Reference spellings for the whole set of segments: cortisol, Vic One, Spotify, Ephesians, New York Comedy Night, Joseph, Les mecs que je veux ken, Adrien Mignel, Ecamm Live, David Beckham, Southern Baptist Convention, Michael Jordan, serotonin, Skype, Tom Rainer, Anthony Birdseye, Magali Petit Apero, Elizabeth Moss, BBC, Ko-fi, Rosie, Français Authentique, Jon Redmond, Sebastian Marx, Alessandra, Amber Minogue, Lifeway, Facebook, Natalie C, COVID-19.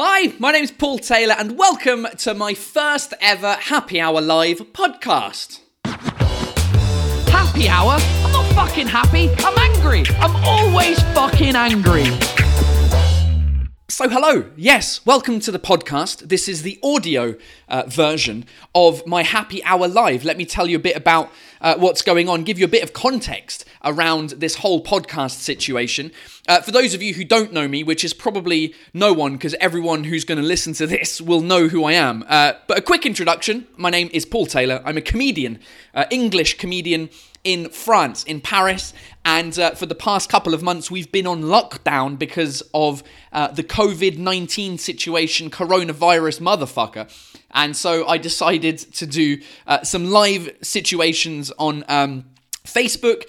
Hi, my name's Paul Taylor and welcome to my first ever Happy Hour Live podcast. Happy Hour? I'm not fucking happy, I'm angry. I'm always fucking angry. So hello, yes, welcome to the podcast. This is the audio version of my Happy Hour Live. Let me tell you a bit about what's going on, give you a bit of context around this whole podcast situation. For those of you who don't know me, which is probably no one, because everyone who's going to listen to this will know who I am. But a quick introduction, my name is Paul Taylor. I'm a comedian, English comedian in France, in Paris, and for the past couple of months we've been on lockdown because of the COVID-19 situation, coronavirus motherfucker, and so I decided to do some live situations on Facebook,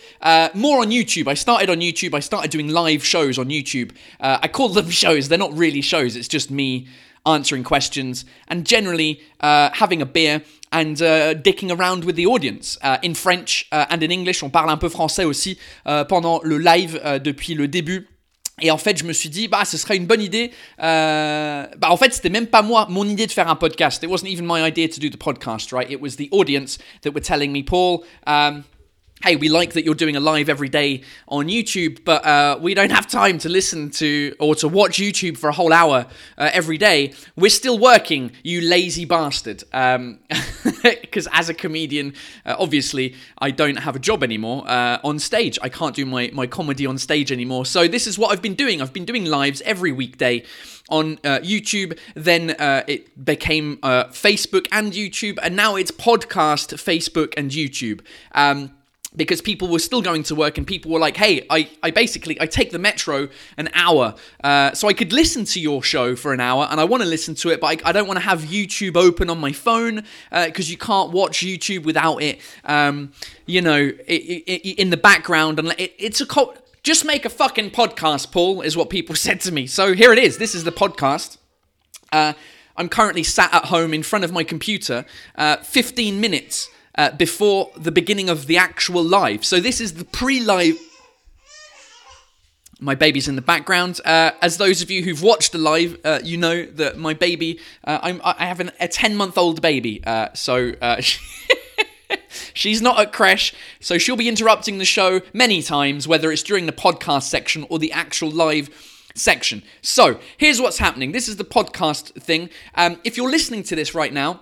more on YouTube. I started doing live shows on YouTube. I call them shows, they're not really shows, it's just me answering questions and generally having a beer and dicking around with the audience in French and in English. On parle un peu français aussi pendant le live depuis le début. Et en fait, je me suis dit, bah, ce serait une bonne idée. En fait, c'était même pas moi, mon idée de faire un podcast. It wasn't even my idea to do the podcast, right? It was the audience that were telling me, Paul, hey, we like that you're doing a live every day on YouTube, but we don't have time to listen to or to watch YouTube for a whole hour every day. We're still working, you lazy bastard. Because as a comedian, obviously, I don't have a job anymore on stage. I can't do my comedy on stage anymore. So this is what I've been doing. I've been doing lives every weekday on YouTube, then it became Facebook and YouTube, and now it's podcast, Facebook and YouTube. Because people were still going to work and people were like, hey, I take the metro an hour. So I could listen to your show for an hour and I want to listen to it, but I don't want to have YouTube open on my phone because you can't watch YouTube without it, in the background. And just make a fucking podcast, Paul, is what people said to me. So here it is. This is the podcast. I'm currently sat at home in front of my computer, 15 minutes before the beginning of the actual live. So this is the pre-live. My baby's in the background. As those of you who've watched the live, you know that my baby, I have a 10-month-old baby. She's not at creche, so she'll be interrupting the show many times, whether it's during the podcast section or the actual live section. So here's what's happening. This is the podcast thing. If you're listening to this right now,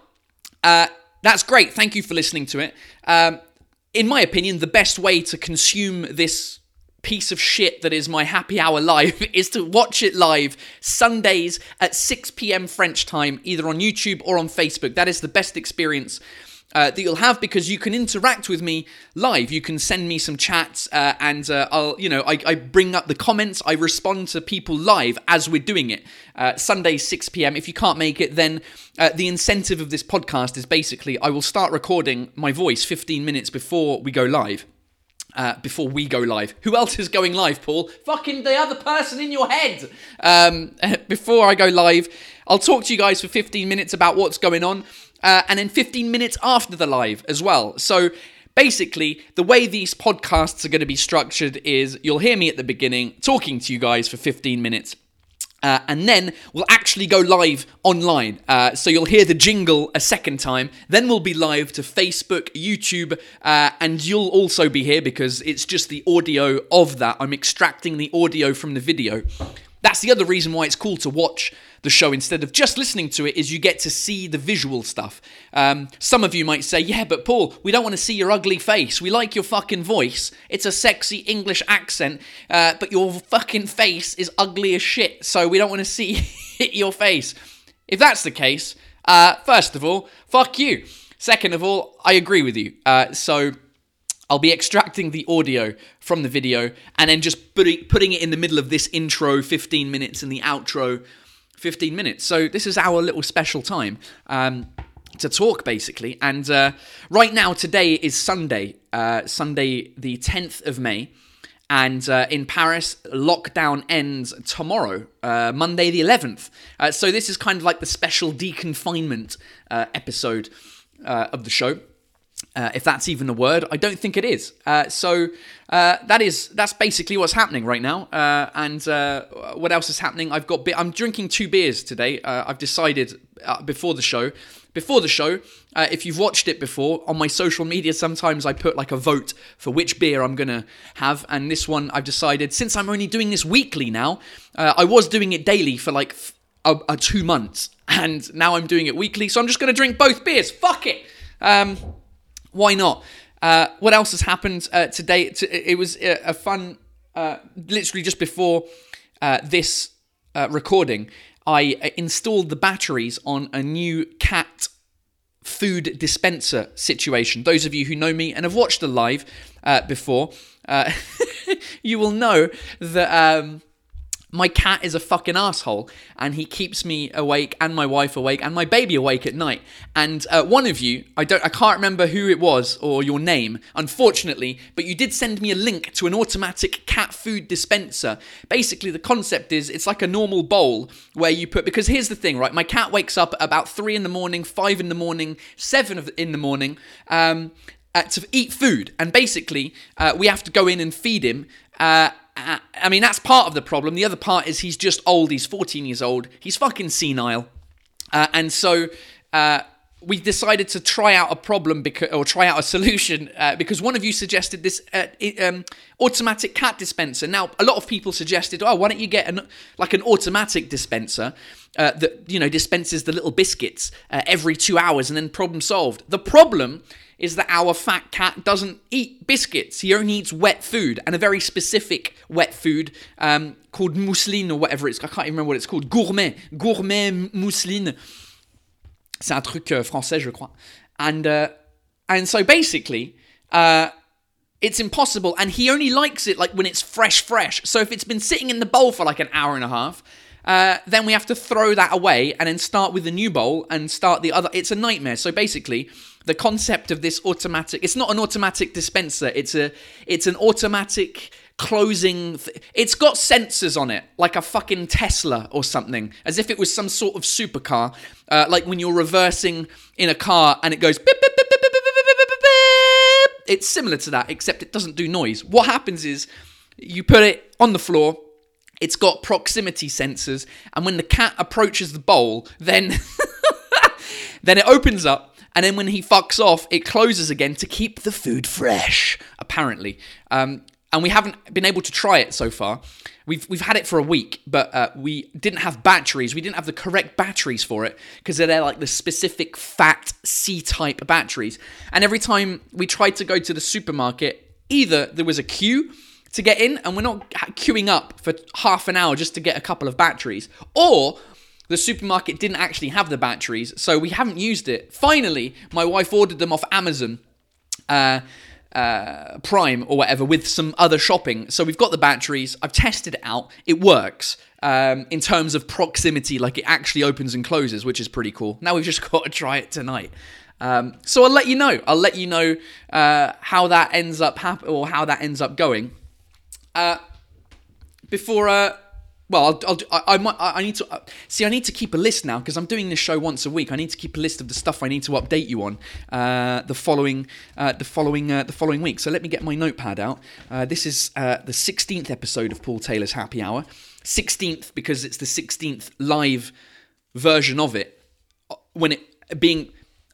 that's great. Thank you for listening to it. In my opinion, the best way to consume this piece of shit that is my Happy Hour Live is to watch it live Sundays at 6 p.m. French time, either on YouTube or on Facebook. That is the best experience that you'll have because you can interact with me live. You can send me some chats and I bring up the comments. I respond to people live as we're doing it. Sunday, 6 p.m. If you can't make it, then the incentive of this podcast is basically I will start recording my voice 15 minutes before we go live. Who else is going live, Paul? Fucking the other person in your head! Before I go live, I'll talk to you guys for 15 minutes about what's going on, and then 15 minutes after the live as well. So basically, the way these podcasts are going to be structured is you'll hear me at the beginning talking to you guys for 15 minutes. And then we'll actually go live online. So you'll hear the jingle a second time. Then we'll be live to Facebook, YouTube, and you'll also be here because it's just the audio of that. I'm extracting the audio from the video. That's the other reason why it's cool to watch the show instead of just listening to it is you get to see the visual stuff. Some of you might say, yeah, but Paul, we don't want to see your ugly face. We like your fucking voice. It's a sexy English accent, but your fucking face is ugly as shit, so we don't want to see your face. If that's the case, first of all, fuck you. Second of all, I agree with you. So I'll be extracting the audio from the video and then just putting it in the middle of this intro 15 minutes and the outro 15 minutes. So this is our little special time to talk, basically. And right now, today is Sunday the 10th of May. And in Paris, lockdown ends tomorrow, Monday the 11th. So this is kind of like the special deconfinement episode of the show. If that's even a word, I don't think it is. So that's basically what's happening right now. And what else is happening? I'm drinking 2 beers today. I've decided before the show. If you've watched it before on my social media, sometimes I put like a vote for which beer I'm gonna have, and this one I've decided, since I'm only doing this weekly now. I was doing it daily for like 2 months, and now I'm doing it weekly. So I'm just gonna drink both beers. Fuck it. Why not? What else has happened today? It was a fun, literally just before this recording, I installed the batteries on a new cat food dispenser situation. Those of you who know me and have watched the live before, you will know that my cat is a fucking asshole, and he keeps me awake and my wife awake and my baby awake at night. And one of you, I can't remember who it was or your name, unfortunately, but you did send me a link to an automatic cat food dispenser. Basically, the concept is it's like a normal bowl where you put, because here's the thing, right? My cat wakes up at about 3 in the morning, 5 in the morning, 7 in the morning, to eat food. And basically, we have to go in and feed him. I mean, that's part of the problem. The other part is he's just old. He's 14 years old. He's fucking senile. And so we decided to try out a problem try out a solution because one of you suggested this automatic cat dispenser. Now, a lot of people suggested, oh, why don't you get an automatic dispenser that, you know, dispenses the little biscuits every 2 hours, and then problem solved. The problem is that our fat cat doesn't eat biscuits. He only eats wet food, and a very specific wet food called mousseline or whatever it's called. I can't even remember what it's called. Gourmet mousseline. C'est un truc français, je crois. And so basically, it's impossible. And he only likes it like when it's fresh. So if it's been sitting in the bowl for like an hour and a half, then we have to throw that away and then start with a new bowl and start the other. It's a nightmare. So basically, the concept of this automatic, it's not an automatic dispenser. It's an automatic closing. It's got sensors on it, like a fucking Tesla or something, as if it was some sort of supercar. Like when you're reversing in a car and it goes beep, beep, beep, beep, beep, beep, beep, beep, beep. It's similar to that, except it doesn't do noise. What happens is you put it on the floor. It's got proximity sensors, and when the cat approaches the bowl, then then it opens up, and then when he fucks off, it closes again to keep the food fresh, apparently. And we haven't been able to try it so far. We've had it for a week, but we didn't have batteries. We didn't have the correct batteries for it because they're like the specific fat C-type batteries. And every time we tried to go to the supermarket, either there was a queue to get in, and we're not queuing up for half an hour just to get a couple of batteries, or the supermarket didn't actually have the batteries, so we haven't used it. Finally, my wife ordered them off Amazon Prime or whatever with some other shopping, so we've got the batteries. I've tested it out. It works in terms of proximity, like it actually opens and closes, which is pretty cool. Now we've just got to try it tonight. So I'll let you know. I'll let you know how that ends up going. I need to keep a list now because I'm doing this show once a week. I need to keep a list of the stuff I need to update you on the following week. So let me get my notepad out. This is the 16th episode of Paul Taylor's Happy Hour. 16th because it's the 16th live version of it.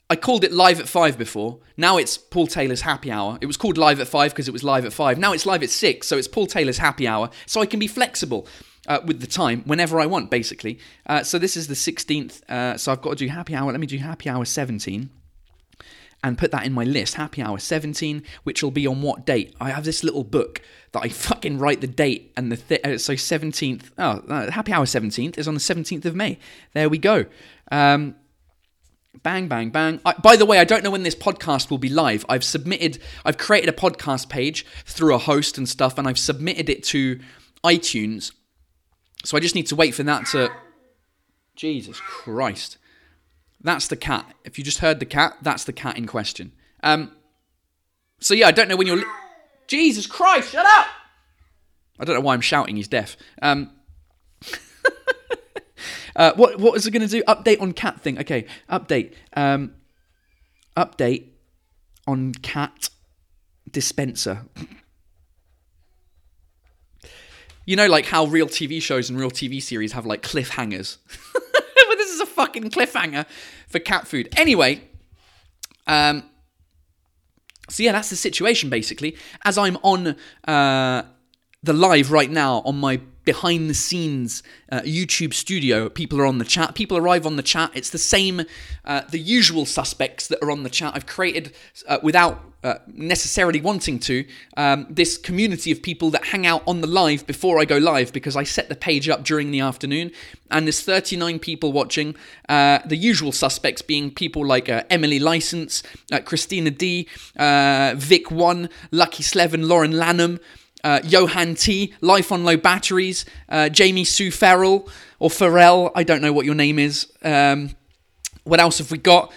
I called it Live at 5 before. Now it's Paul Taylor's Happy Hour. It was called Live at 5 because it was live at 5. Now it's live at 6, so it's Paul Taylor's Happy Hour. So I can be flexible with the time whenever I want, basically. So this is the 16th. So I've got to do Happy Hour. Let me do Happy Hour 17 and put that in my list. Happy Hour 17, which will be on what date? I have this little book that I fucking write the date and the... So 17th... Happy Hour 17th is on the 17th of May. There we go. Bang, bang, bang. By the way, I don't know when this podcast will be live. I've created a podcast page through a host and stuff, and I've submitted it to iTunes. So I just need to wait for that to... Jesus Christ. That's the cat. If you just heard the cat, that's the cat in question. So yeah, I don't know when you're... Jesus Christ, shut up! I don't know why I'm shouting, he's deaf. What was it going to do? Update on cat thing. Okay, update. on cat dispenser. You know, like how real TV shows and real TV series have like cliffhangers. But this is a fucking cliffhanger for cat food. Anyway, so yeah, that's the situation basically. As I'm on the live right now on my behind the scenes YouTube studio, people are on the chat. People arrive on the chat. It's the same, the usual suspects that are on the chat. I've created, without necessarily wanting to, this community of people that hang out on the live before I go live, because I set the page up during the afternoon, and there's 39 people watching, the usual suspects being people like Emily Licence, Christina D, Vic One, Lucky Slevin, Lauren Lanham, Johan T, Life on Low Batteries, Jamie Sue Farrell, or Farrell, I don't know what your name is. What else have we got?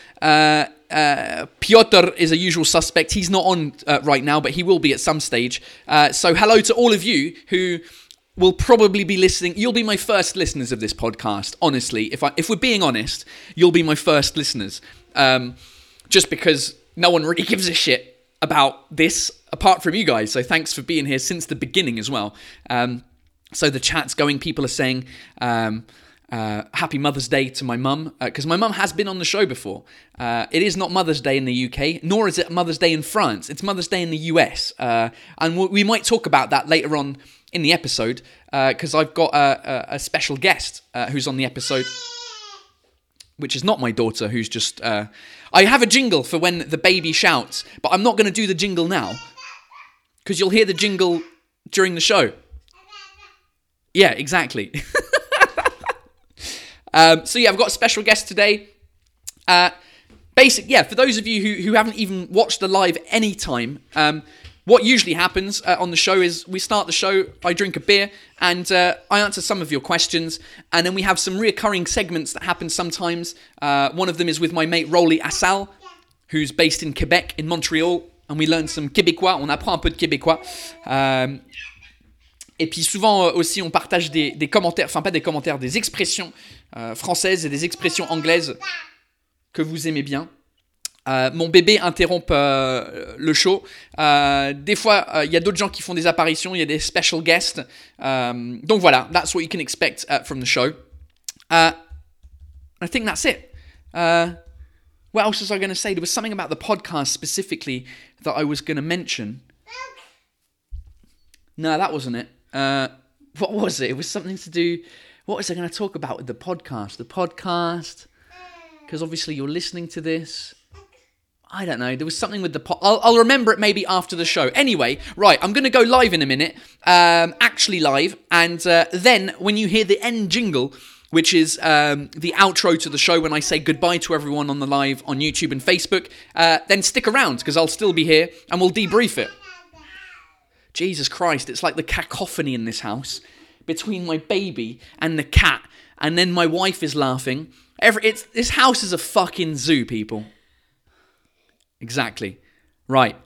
Piotr is a usual suspect. He's not on right now, but he will be at some stage. So hello to all of you who will probably be listening. You'll be my first listeners of this podcast, honestly. If we're being honest, you'll be my first listeners. Just because no one really gives a shit about this, apart from you guys. So thanks for being here since the beginning as well. So the chat's going. People are saying Happy Mother's Day to my mum, because my mum has been on the show before. It is not Mother's Day in the UK, nor is it Mother's Day in France. It's Mother's Day in the US. And we might talk about that later on in the episode, because I've got a special guest who's on the episode, which is not my daughter, who's just... I have a jingle for when the baby shouts, but I'm not going to do the jingle now, because you'll hear the jingle during the show. Yeah, exactly. So yeah, I've got a special guest today. For those of you who haven't even watched the live any time, what usually happens on the show is we start the show, I drink a beer, and I answer some of your questions, and then we have some reoccurring segments that happen sometimes. One of them is with my mate Rolly Assal, who's based in Quebec, in Montreal, and we learn some Québécois, on apprend un peu de Québécois. Et puis souvent aussi on partage des commentaires, enfin pas des commentaires, des expressions françaises et des expressions anglaises que vous aimez bien. Mon bébé interrompt le show. Des fois, il y a d'autres gens qui font des apparitions, il y a des special guests. Donc voilà, that's what you can expect from the show. I think that's it. What else was I going to say? There was something about the podcast specifically that I was going to mention. No, that wasn't it. What was it? It was something to do... What was I going to talk about with the podcast? The podcast... Because obviously you're listening to this... I don't know. There was something with the... I'll remember it maybe after the show. Anyway, right, I'm going to go live in a minute. Actually live. And then when you hear the end jingle, which is the outro to the show when I say goodbye to everyone on the live on YouTube and Facebook, then stick around because I'll still be here and we'll debrief it. Jesus Christ, it's like the cacophony in this house between my baby and the cat. And then my wife is laughing. This house is a fucking zoo, people. Exactly. Right.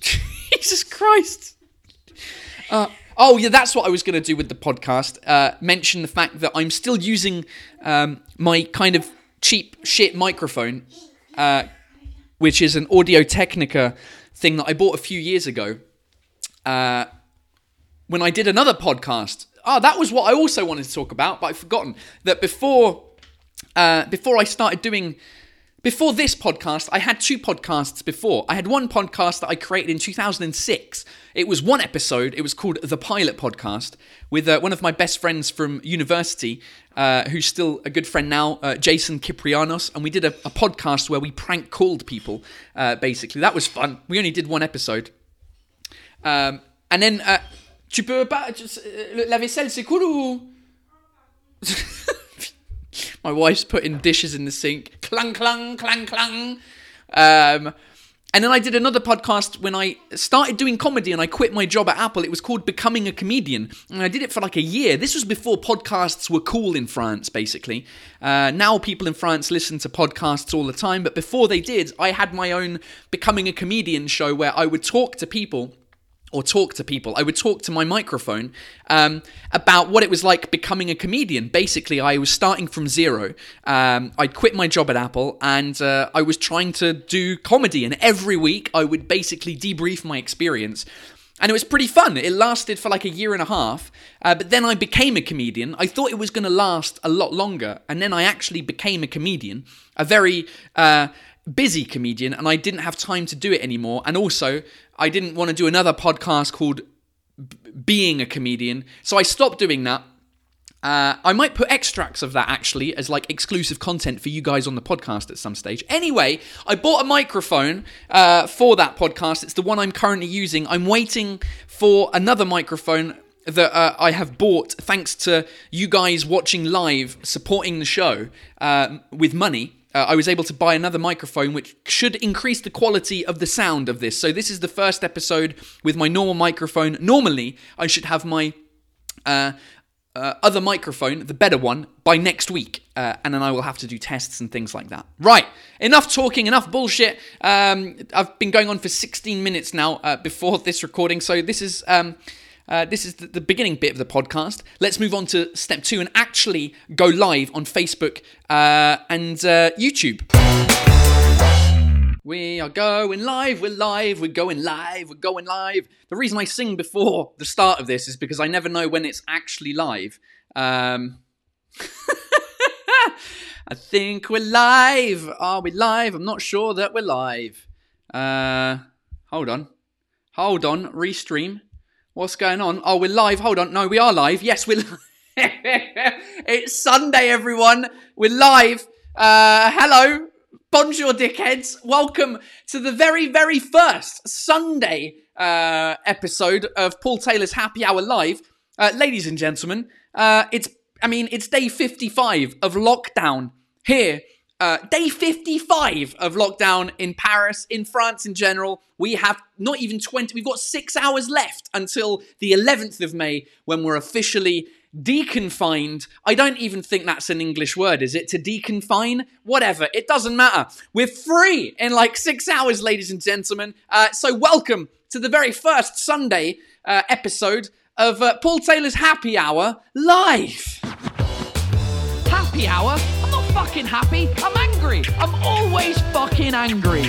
Jesus Christ. That's what I was going to do with the podcast. Mention the fact that I'm still using my kind of cheap shit microphone, which is an Audio-Technica thing that I bought a few years ago when I did another podcast. That was what I also wanted to talk about, but I've forgotten that before this podcast, I had two podcasts before. I had one podcast that I created in 2006. It was one episode. It was called The Pilot Podcast with one of my best friends from university, who's still a good friend now, Jason Kiprianos. And we did a podcast where we prank called people, basically. That was fun. We only did one episode. And then, tu peux pas... La vaisselle, c'est cool ou... My wife's putting dishes in the sink. Clang, clang, clang, clang. And then I did another podcast when I started doing comedy and I quit my job at Apple. It was called Becoming a Comedian. And I did it for like a year. This was before podcasts were cool in France, basically. Now people in France listen to podcasts all the time. But before they did, I had my own Becoming a Comedian show where I would talk to people or talk to people. I would talk to my microphone about what it was like becoming a comedian. Basically, I was starting from zero. I'd quit my job at Apple, and I was trying to do comedy. And every week, I would basically debrief my experience. And it was pretty fun. It lasted for like a year and a half. But then I became a comedian. I thought it was going to last a lot longer. And then I actually became a comedian. A very busy comedian. And I didn't have time to do it anymore. And also, I didn't want to do another podcast called Being a Comedian. So I stopped doing that. I might put extracts of that actually as like exclusive content for you guys on the podcast at some stage. Anyway, I bought a microphone for that podcast. It's the one I'm currently using. I'm waiting for another microphone that I have bought thanks to you guys watching live, supporting the show with money. I was able to buy another microphone, which should increase the quality of the sound of this. So this is the first episode with my normal microphone. Normally, I should have my other microphone, the better one, by next week. And then I will have to do tests and things like that. Right, enough talking, enough bullshit. I've been going on for 16 minutes now before this recording. So this is the beginning bit of the podcast. Let's move on to step two and actually go live on Facebook and YouTube. We are going live, we're live, we're going live, we're going live. The reason I sing before the start of this is because I never know when it's actually live. I think we're live. Are we live? I'm not sure that we're live. Hold on, restream. What's going on? Oh, we're live. Hold on. No, we are live. Yes, we're live. It's Sunday, everyone. We're live. Hello. Bonjour, dickheads. Welcome to the very, very first Sunday episode of Paul Taylor's Happy Hour Live. Ladies and gentlemen, it's day 55 of lockdown here. Day 55 of lockdown in Paris, in France in general. We have not even 20, we've got 6 hours left until the 11th of May when we're officially deconfined. I don't even think that's an English word, is it? To deconfine? Whatever, it doesn't matter. We're free in like 6 hours, ladies and gentlemen. So welcome to the very first Sunday episode of Paul Taylor's Happy Hour Live. Happy Hour? Fucking happy. I'm angry. I'm always fucking angry.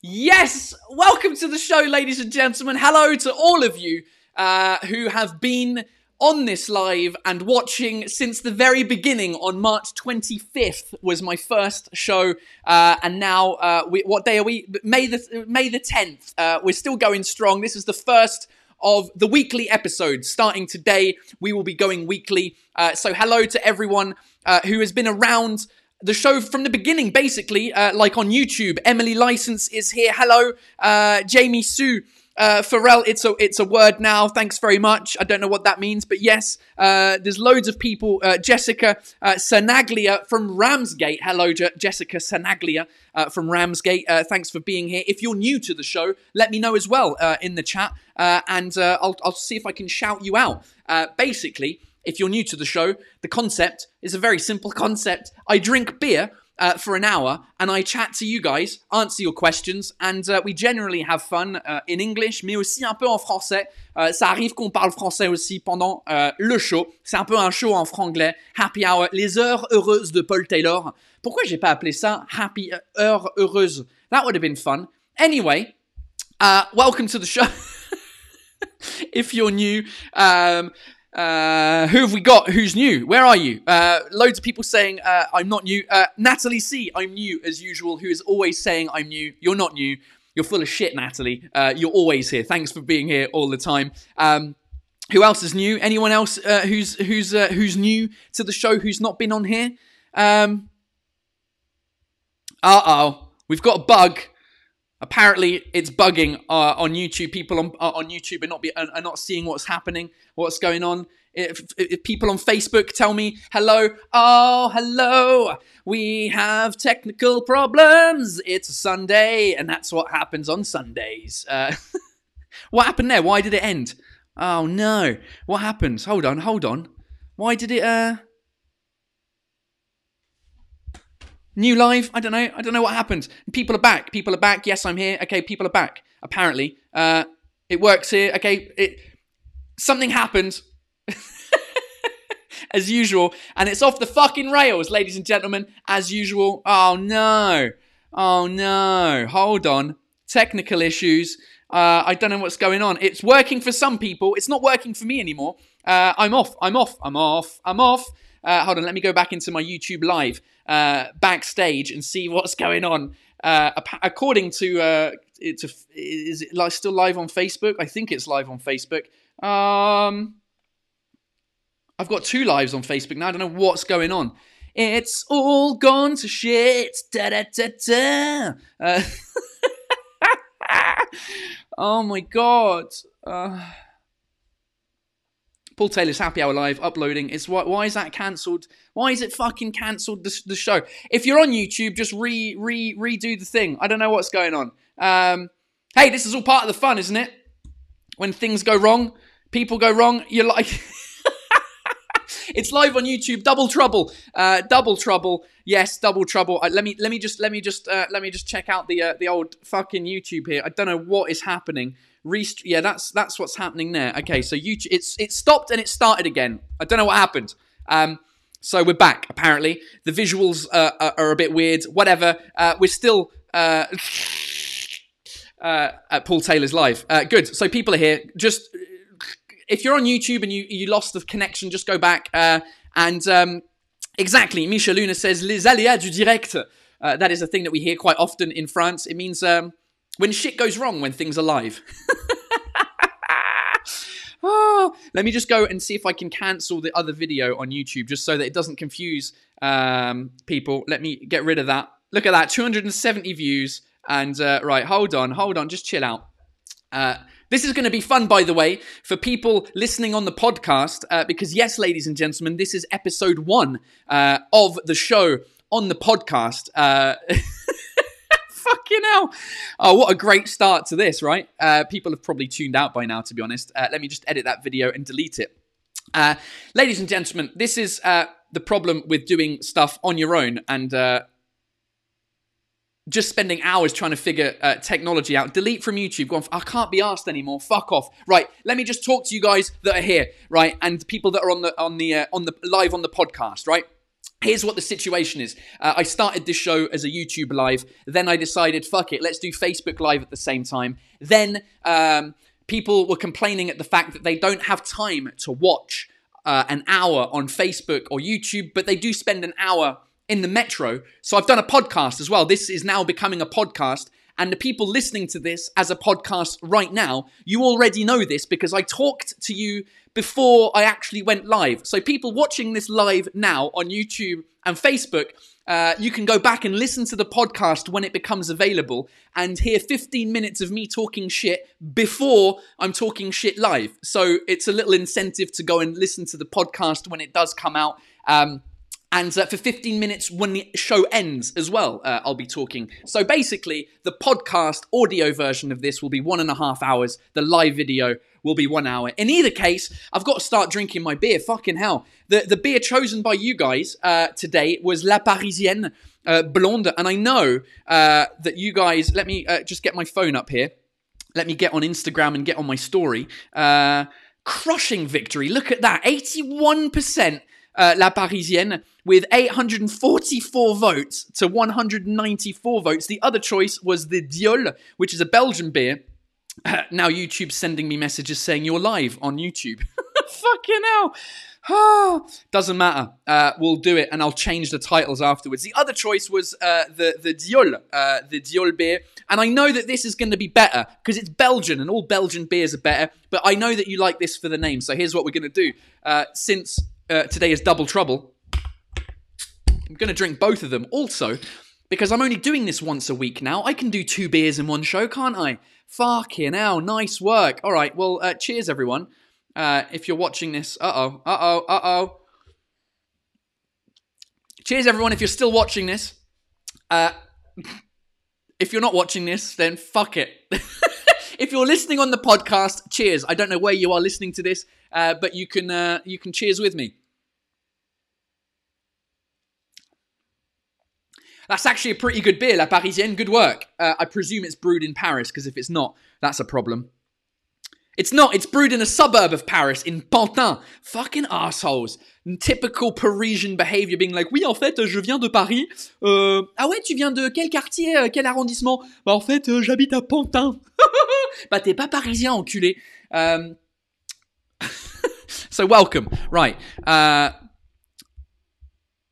Yes, welcome to the show, ladies and gentlemen. Hello to all of you who have been on this live and watching since the very beginning. On March 25th was my first show, and now what day are we? May the 10th. We're still going strong. This is the first of the weekly episodes. Starting today, we will be going weekly. So hello to everyone who has been around the show from the beginning, basically, like on YouTube. Emily Licence is here. Hello, Jamie Sue Farrell. It's a word now. Thanks very much. I don't know what that means, but yes, there's loads of people. Jessica Sanaglia from Ramsgate. Hello, Jessica Sanaglia from Ramsgate. Thanks for being here. If you're new to the show, let me know as well in the chat, and I'll see if I can shout you out. Basically, if you're new to the show, the concept is a very simple concept. I drink beer for an hour, and I chat to you guys, answer your questions, and we generally have fun in English, mais aussi un peu en français. Ça arrive qu'on parle français aussi pendant le show. C'est un peu un show en franglais. Happy Hour, les heures heureuses de Paul Taylor. Pourquoi j'ai pas appelé ça Happy Heure heureuse? That would have been fun. Anyway, welcome to the show. If you're new, who have we got? Who's new? Where are you? Loads of people saying I'm not new. Natalie C, I'm new as usual, who is always saying I'm new. You're not new. You're full of shit, Natalie. You're always here. Thanks for being here all the time. Who else is new? Anyone else who's new to the show who's not been on here? We've got a bug. Apparently, it's bugging on YouTube. People on YouTube are not seeing what's happening, what's going on. If people on Facebook tell me, hello, oh, hello, we have technical problems. It's a Sunday, and that's what happens on Sundays. What happened there? Why did it end? Oh, no. What happened? Hold on. Why did it... New live? I don't know. I don't know what happened. People are back. People are back. Yes, I'm here. Okay, people are back. Apparently. It works here. Okay, something happened. As usual. And it's off the fucking rails, ladies and gentlemen. As usual. Oh, no. Oh, no. Hold on. Technical issues. I don't know what's going on. It's working for some people. It's not working for me anymore. I'm off. Hold on, let me go back into my YouTube live backstage and see what's going on. According to, is it still live on Facebook? I think it's live on Facebook. I've got two lives on Facebook now. I don't know what's going on. It's all gone to shit. Da, da, da, da. Oh my God. Paul Taylor's Happy Hour Live uploading. It's why is that cancelled? Why is it fucking cancelled, the show? If you're on YouTube, just redo the thing. I don't know what's going on. Hey, this is all part of the fun, isn't it? When things go wrong, people go wrong, you're like... It's live on YouTube. Double trouble. Double trouble. Yes, double trouble. Let me just check out the old fucking YouTube here. I don't know what is happening. Yeah, that's what's happening there. Okay, so YouTube, it stopped and it started again. I don't know what happened. So we're back. Apparently, the visuals are a bit weird. Whatever. We're still at Paul Taylor's live. Good. So people are here. Just. If you're on YouTube and you lost the connection, just go back. Exactly, Misha Luna says, les aléas du direct. That is a thing that we hear quite often in France. It means when shit goes wrong, when things are live. Oh, let me just go and see if I can cancel the other video on YouTube, just so that it doesn't confuse people. Let me get rid of that. Look at that, 270 views. And right, hold on, just chill out. This is going to be fun, by the way, for people listening on the podcast, because yes, ladies and gentlemen, this is episode 1 of the show on the podcast. Fucking hell. Oh, what a great start to this, right? People have probably tuned out by now, to be honest. Let me just edit that video and delete it. Ladies and gentlemen, this is the problem with doing stuff on your own and... just spending hours trying to figure technology out. Delete from YouTube. Go on. I can't be arsed anymore. Fuck off. Right. Let me just talk to you guys that are here, right, and people that are on the live on the podcast, right. Here's what the situation is. I started this show as a YouTube live. Then I decided, fuck it, let's do Facebook live at the same time. Then people were complaining at the fact that they don't have time to watch an hour on Facebook or YouTube, but they do spend an hour in the metro. So I've done a podcast as well. This is now becoming a podcast. And the people listening to this as a podcast right now, you already know this because I talked to you before I actually went live. So people watching this live now on YouTube and Facebook, you can go back and listen to the podcast when it becomes available and hear 15 minutes of me talking shit before I'm talking shit live. So it's a little incentive to go and listen to the podcast when it does come out. And for 15 minutes when the show ends as well, I'll be talking. So basically, the podcast audio version of this will be 1.5 hours. The live video will be 1 hour. In either case, I've got to start drinking my beer. Fucking hell. The beer chosen by you guys today was La Parisienne Blonde. And I know that you guys... Let me just get my phone up here. Let me get on Instagram and get on my story. Crushing victory. Look at that. 81%. La Parisienne with 844 votes to 194 votes. The other choice was the Diole, which is a Belgian beer. Now YouTube's sending me messages saying you're live on YouTube. Fucking hell. Oh, doesn't matter. We'll do it and I'll change the titles afterwards. The other choice was the Diole beer. And I know that this is going to be better because it's Belgian and all Belgian beers are better. But I know that you like this for the name. So here's what we're going to do. Since... today is double trouble. I'm going to drink both of them. Also, because I'm only doing this once a week now, I can do 2 beers in one show, can't I? Fucking hell, nice work. All right, well, cheers, everyone. If you're watching this, cheers, everyone, if you're still watching this. If you're not watching this, then fuck it. If you're listening on the podcast, cheers. I don't know where you are listening to this, but you can cheers with me. That's actually a pretty good beer, La Parisienne. Good work. I presume it's brewed in Paris, because if it's not, that's a problem. It's not. It's brewed in a suburb of Paris, in Pantin. Fucking assholes. Typical Parisian behavior, being like, oui, en fait, je viens de Paris. Ah ouais, tu viens de quel quartier, quel arrondissement? Bah, en fait, j'habite à Pantin. Bah, t'es pas parisien, enculé. So, welcome. Right.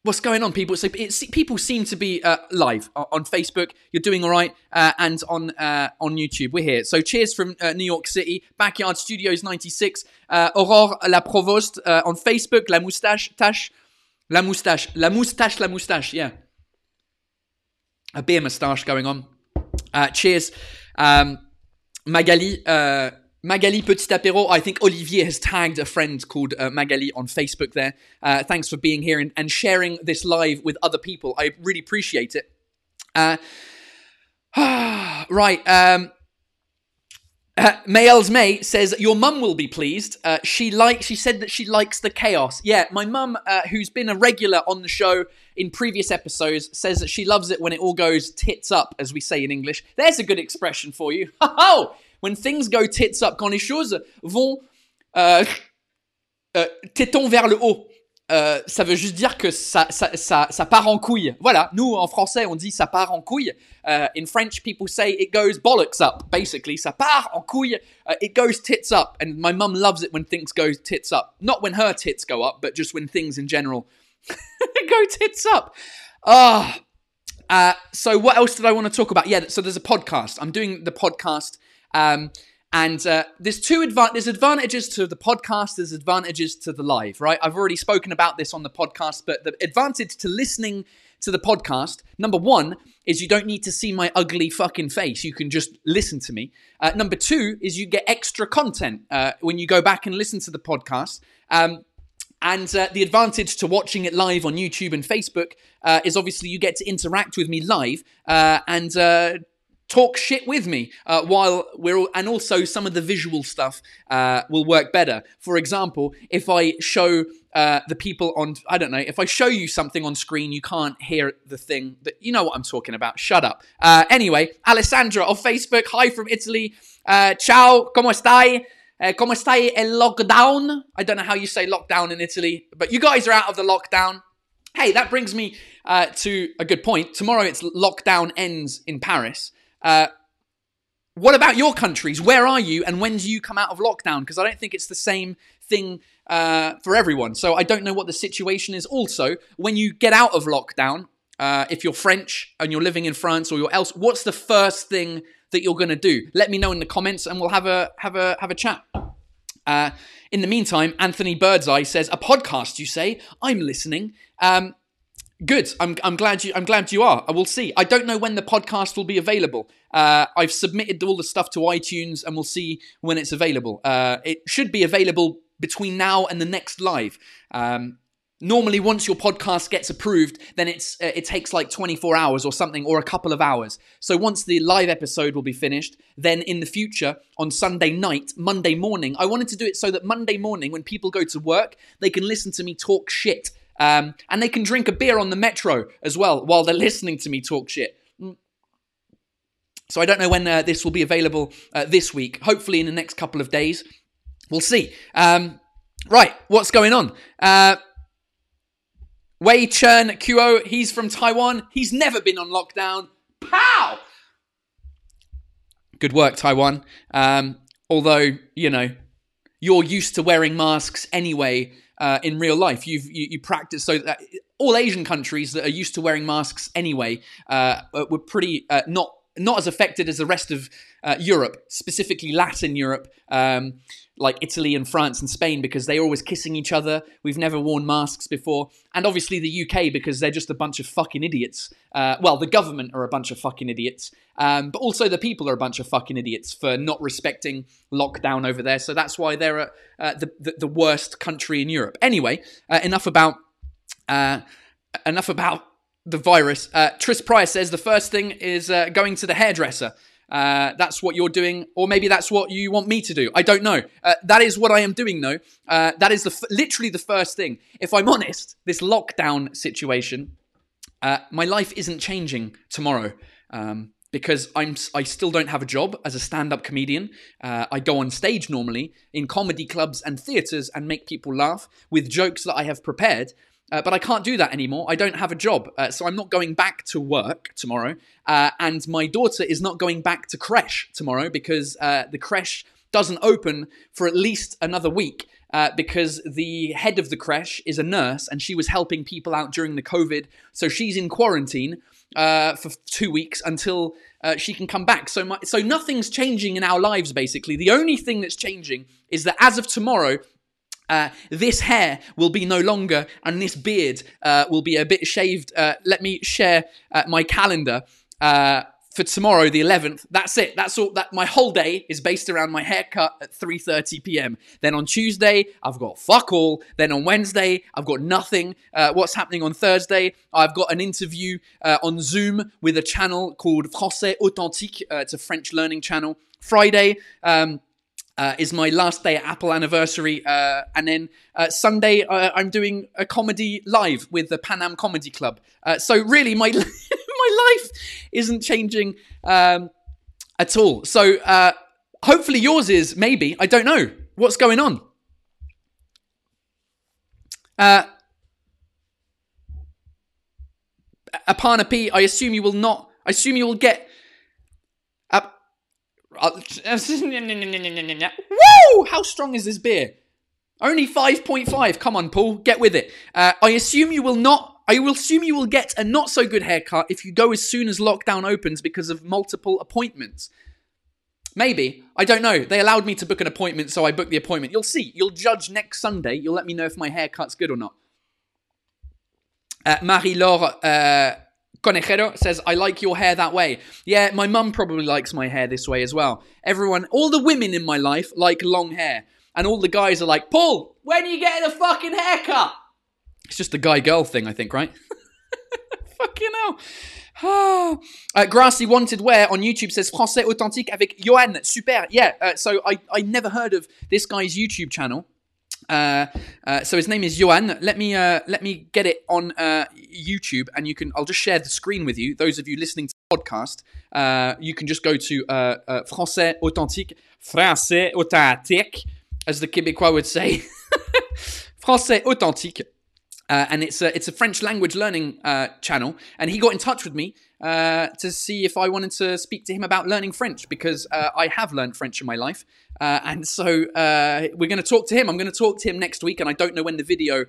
What's going on, people? So people seem to be live on Facebook. You're doing all right, and on YouTube. We're here. So cheers from New York City, Backyard Studios 96, Aurore La Provost on Facebook, La Moustache, Tash, La Moustache, La Moustache, La Moustache. Yeah, a beer moustache going on. Cheers, Magali. Magali Petit Apero, I think Olivier has tagged a friend called Magali on Facebook there. Thanks for being here and sharing this live with other people. I really appreciate it. Right. Mael's May says, your mum will be pleased. She said that she likes the chaos. Yeah, my mum, who's been a regular on the show in previous episodes, says that she loves it when it all goes tits up, as we say in English. There's a good expression for you. Ho-ho! When things go tits up, quand les choses vont tétons vers le haut, ça veut juste dire que ça part en couille. Voilà, nous en français on dit ça part en couille. In French, people say it goes bollocks up. Basically, ça part en couille. It goes tits up, and my mum loves it when things go tits up. Not when her tits go up, but just when things in general go tits up. Ah. So what else did I want to talk about? Yeah, so there's a podcast. I'm doing the podcast. There's there's advantages to the podcast, there's advantages to the live, right? I've already spoken about this on the podcast, but the advantage to listening to the podcast, number one, is you don't need to see my ugly fucking face. You can just listen to me. Number two is you get extra content when you go back and listen to the podcast. The advantage to watching it live on YouTube and Facebook is obviously you get to interact with me live talk shit with me while we're all, and also some of the visual stuff will work better. For example, if I show the people on, I don't know, if I show you something on screen, you can't hear the thing that, you know what I'm talking about. Shut up. Anyway, Alessandra of Facebook, hi from Italy. Ciao, come stai? Come stai el lockdown? I don't know how you say lockdown in Italy, but you guys are out of the lockdown. Hey, that brings me to a good point. Tomorrow it's lockdown ends in Paris. What about your countries? Where are you, and when do you come out of lockdown? Because I don't think it's the same thing for everyone. So I don't know what the situation is. Also, when you get out of lockdown, if you're French and you're living in France or you're else, what's the first thing that you're going to do? Let me know in the comments, and we'll have a chat. In the meantime, Anthony Birdseye says, "A podcast, you say? I'm listening." Good. I'm glad you are. I will see. I don't know when the podcast will be available. I've submitted all the stuff to iTunes, and we'll see when it's available. It should be available between now and the next live. Normally, once your podcast gets approved, then it takes like 24 hours or something, or a couple of hours. So once the live episode will be finished, then in the future, on Sunday night, Monday morning, I wanted to do it so that Monday morning, when people go to work, they can listen to me talk shit. And they can drink a beer on the metro as well while they're listening to me talk shit. So I don't know when this will be available this week. Hopefully in the next couple of days. We'll see. Right, what's going on? Wei Chern Kuo, he's from Taiwan. He's never been on lockdown. Pow! Good work, Taiwan. Although, you know, you're used to wearing masks anyway. In real life, you practice, so that all Asian countries that are used to wearing masks anyway were pretty not as affected as the rest of Europe, specifically Latin Europe, like Italy and France and Spain, because they're always kissing each other. We've never worn masks before, and obviously the UK, because they're just a bunch of fucking idiots. Well, the government are a bunch of fucking idiots, but also the people are a bunch of fucking idiots for not respecting lockdown over there. So that's why they're the worst country in Europe. Anyway, enough about the virus. Tris Pryor says the first thing is going to the hairdresser. That's what you're doing, or maybe that's what you want me to do. I don't know. That is what I am doing, though. That is literally the first thing. If I'm honest, this lockdown situation My life isn't changing tomorrow because I still don't have a job as a stand-up comedian. I go on stage normally in comedy clubs and theatres and make people laugh with jokes that I have prepared. But I can't do that anymore. I don't have a job. So I'm not going back to work tomorrow. And my daughter is not going back to crèche tomorrow because the crèche doesn't open for at least another week because the head of the crèche is a nurse and she was helping people out during the COVID. So she's in quarantine for 2 weeks until she can come back. So nothing's changing in our lives, basically. The only thing that's changing is that as of tomorrow, this hair will be no longer, and this beard will be a bit shaved. Let me share my calendar for tomorrow, the 11th. That's it. That's all. That my whole day is based around my haircut at 3:30 p.m. Then on Tuesday, I've got fuck all. Then on Wednesday, I've got nothing. What's happening on Thursday? I've got an interview on Zoom with a channel called Français Authentique. It's a French learning channel. Friday. Is my last day at Apple anniversary. And then Sunday, I'm doing a comedy live with the Pan Am Comedy Club. So really, my my life isn't changing at all. So hopefully yours is, maybe. I don't know. What's going on? Aparna P, I assume you will not... I assume you will get... Woo! How strong is this beer? Only 5.5. Come on, Paul. Get with it. I assume you will not... I will assume you will get a not-so-good haircut if you go as soon as lockdown opens because of multiple appointments. Maybe. I don't know. They allowed me to book an appointment, so I booked the appointment. You'll see. You'll judge next Sunday. You'll let me know if my haircut's good or not. Marie-Laure... Conejero says, I like your hair that way. Yeah, my mum probably likes my hair this way as well. Everyone, all the women in my life like long hair. And all the guys are like, Paul, when are you getting a fucking haircut? It's just the guy-girl thing, I think, right? Fucking hell. Grassy Wanted Wear on YouTube says, Français Authentique avec Yoann. Super. Yeah, so I never heard of this guy's YouTube channel. So his name is Yoann. Let me get it on YouTube, and you can. I'll just share the screen with you. Those of you listening to the podcast, you can just go to Français Authentique, as the Québécois would say, Français Authentique, and it's a French language learning channel. And he got in touch with me to see if I wanted to speak to him about learning French because I have learned French in my life. And so we're going to talk to him. I'm going to talk to him next week, and I don't know when the video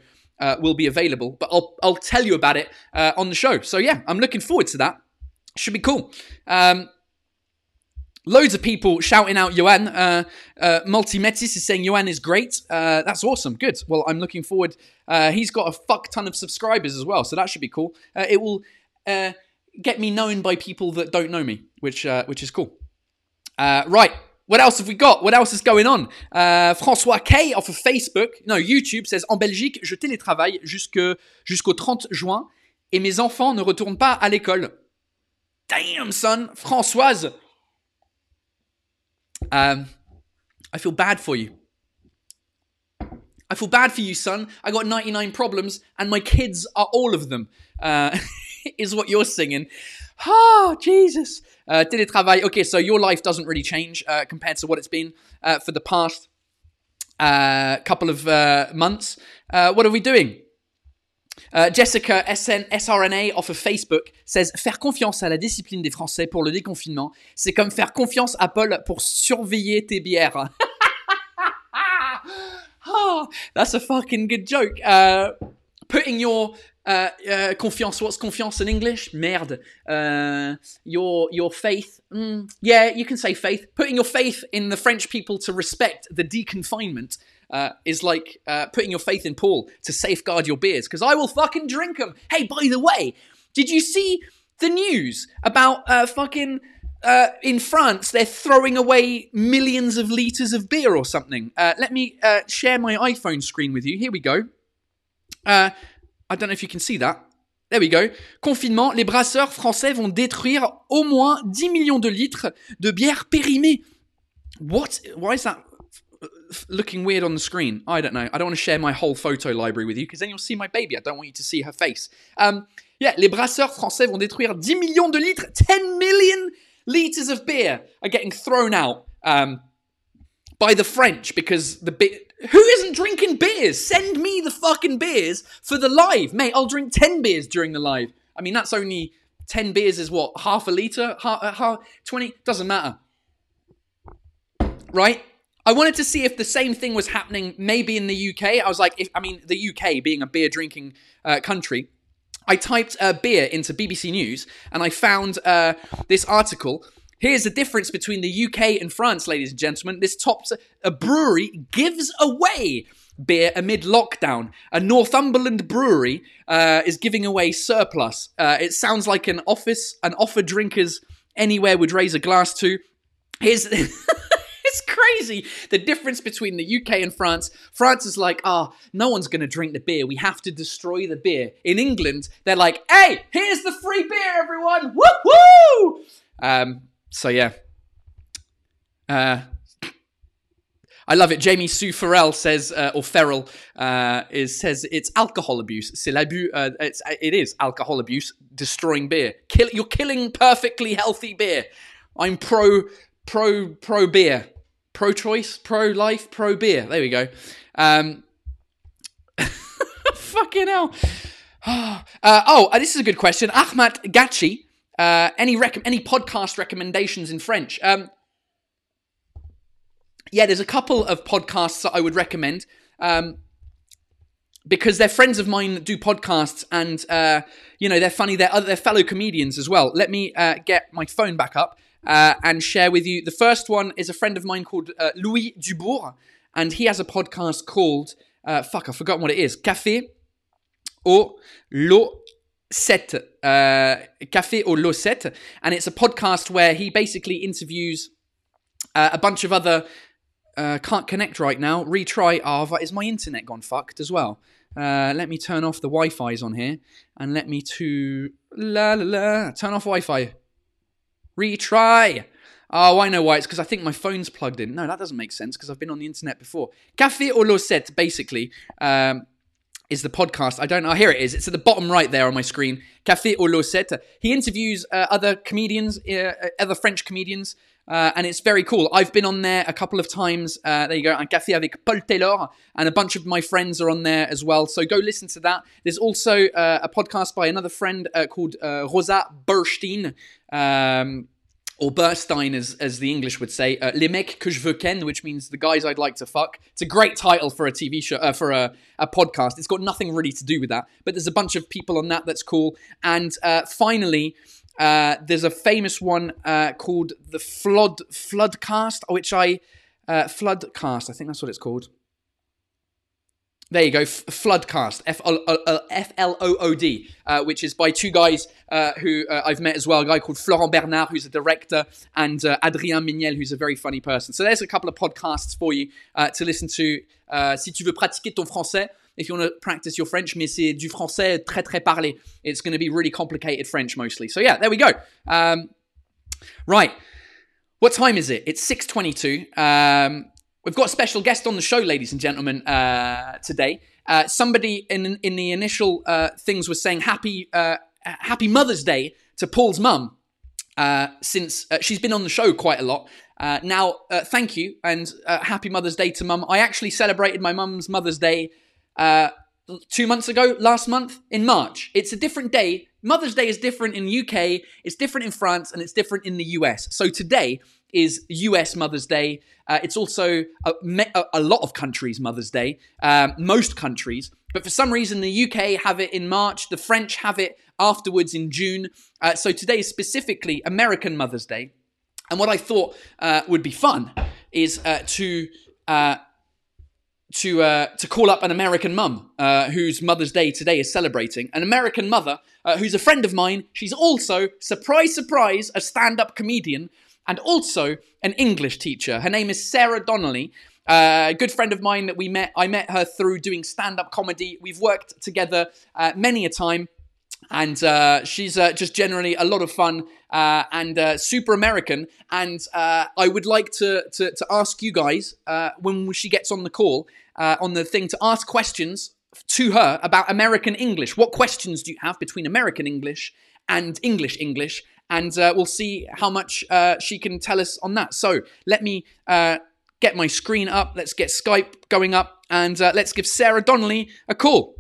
will be available, but I'll tell you about it on the show. So yeah, I'm looking forward to that. Should be cool. Loads of people shouting out Yoann. Multimetis is saying Yoann is great. That's awesome. Good. Well, I'm looking forward. He's got a fuck ton of subscribers as well, so that should be cool. It will get me known by people that don't know me, which is cool. Right. What else have we got? What else is going on? François K off of Facebook, no, YouTube says, en Belgique, je télétravaille jusqu'au 30 juin et mes enfants ne retournent pas à l'école. Damn, son. Françoise. I feel bad for you. I feel bad for you, son. I got 99 problems and my kids are all of them. Is what you're singing. Oh, Jesus. Télétravail. Okay, so your life doesn't really change compared to what it's been for the past couple of months. What are we doing? Jessica SRNA off of Facebook says « Faire confiance à la discipline des Français pour le déconfinement, c'est comme faire confiance à Paul pour surveiller tes bières. » Oh, that's a fucking good joke. Putting your... confiance. What's confiance in English? Merde. Your faith. Yeah, you can say faith. Putting your faith in the French people to respect the deconfinement is like putting your faith in Paul to safeguard your beers, because I will fucking drink them. Hey, by the way, did you see the news about fucking... in France, they're throwing away millions of litres of beer or something. Let me share my iPhone screen with you. Here we go. I don't know if you can see that. There we go. Confinement, les brasseurs français vont détruire au moins 10 millions de litres de bière périmée. What? Why is that looking weird on the screen. I don't know. I don't want to share my whole photo library with you because then you'll see my baby. I don't want you to see her face. Yeah, les brasseurs français vont détruire 10 millions de litres. 10 million litres of beer are getting thrown out by the French because the beer... Who isn't drinking beers? Send me the fucking beers for the live. Mate, I'll drink 10 beers during the live. I mean, that's only... 10 beers is what? Half a litre? 20? Doesn't matter. Right? I wanted to see if the same thing was happening maybe in the UK. I was like, the UK being a beer drinking country, I typed beer into BBC News and I found this article. Here's the difference between the UK and France, ladies and gentlemen. This tops a brewery gives away beer amid lockdown. A Northumberland brewery is giving away surplus. It sounds like an offer drinkers anywhere would raise a glass to. It's crazy, the difference between the UK and France. France is like, no one's going to drink the beer. We have to destroy the beer. In England, they're like, hey, here's the free beer, everyone. Woo-hoo! So, yeah. I love it. Jamie Sue Farrell says, says it's alcohol abuse. It is alcohol abuse, destroying beer. You're killing perfectly healthy beer. I'm pro beer, pro choice, pro life, pro beer. There we go. Fucking hell. This is a good question. Ahmad Gachi. Any podcast recommendations in French? Yeah, there's a couple of podcasts that I would recommend because they're friends of mine that do podcasts and, they're funny. They're fellow comedians as well. Let me get my phone back up and share with you. The first one is a friend of mine called Louis Dubourg, and he has a podcast called, I've forgotten what it is, Café au Lossette. Café au Lossette. And it's a podcast where he basically interviews a bunch of other... can't connect right now. Retry. Is my internet gone fucked as well? Let me turn off the Wi-Fi's on here. And let me turn off Wi-Fi. Retry. Oh, I know why. It's because I think my phone's plugged in. No, that doesn't make sense because I've been on the internet before. Café au Lossette, basically, is the podcast. I don't know. Here it is. It's at the bottom right there on my screen. Café au Lossette. He interviews other comedians, other French comedians. And it's very cool. I've been on there a couple of times. There you go. Un café avec Paul Taylor. And a bunch of my friends are on there as well. So go listen to that. There's also a podcast by another friend called Rosa Burstein. Or Burstein, as the English would say. Les mecs que je veux ken, which means the guys I'd like to fuck. It's a great title for a TV show, for a podcast. It's got nothing really to do with that. But there's a bunch of people on that that's cool. And finally... there's a famous one called the Floodcast, which Floodcast, I think that's what it's called. There you go, Floodcast, F-L-O-O-D, which is by two guys who I've met as well, a guy called Florent Bernard, who's a director, and Adrien Mignel, who's a very funny person. So there's a couple of podcasts for you to listen to. Si tu veux pratiquer ton français, if you want to practice your French, mais c'est du français très très parlé. It's going to be really complicated French mostly. So yeah, there we go. Right. What time is it? It's 6:22. We've got a special guest on the show, ladies and gentlemen, today. Somebody in the initial things was saying happy Mother's Day to Paul's mum, since she's been on the show quite a lot. Thank you, and happy Mother's Day to Mum. I actually celebrated my mum's Mother's Day 2 months ago, last month, in March. It's a different day. Mother's Day is different in the UK, it's different in France, and it's different in the US. So today is US Mother's Day. It's also a lot of countries' Mother's Day, most countries. But for some reason, the UK have it in March, the French have it afterwards in June. So today is specifically American Mother's Day. And what I thought would be fun is to call up an American mum whose Mother's Day today is celebrating. An American mother who's a friend of mine. She's also, surprise, surprise, a stand-up comedian and also an English teacher. Her name is Sarah Donnelly, a good friend of mine that we met. I met her through doing stand-up comedy. We've worked together many a time. And she's just generally a lot of fun and super American. And I would like to ask you guys, when she gets on the call, on the thing, to ask questions to her about American English. What questions do you have between American English and English? And we'll see how much she can tell us on that. So let me get my screen up. Let's get Skype going up. And let's give Sarah Donnelly a call.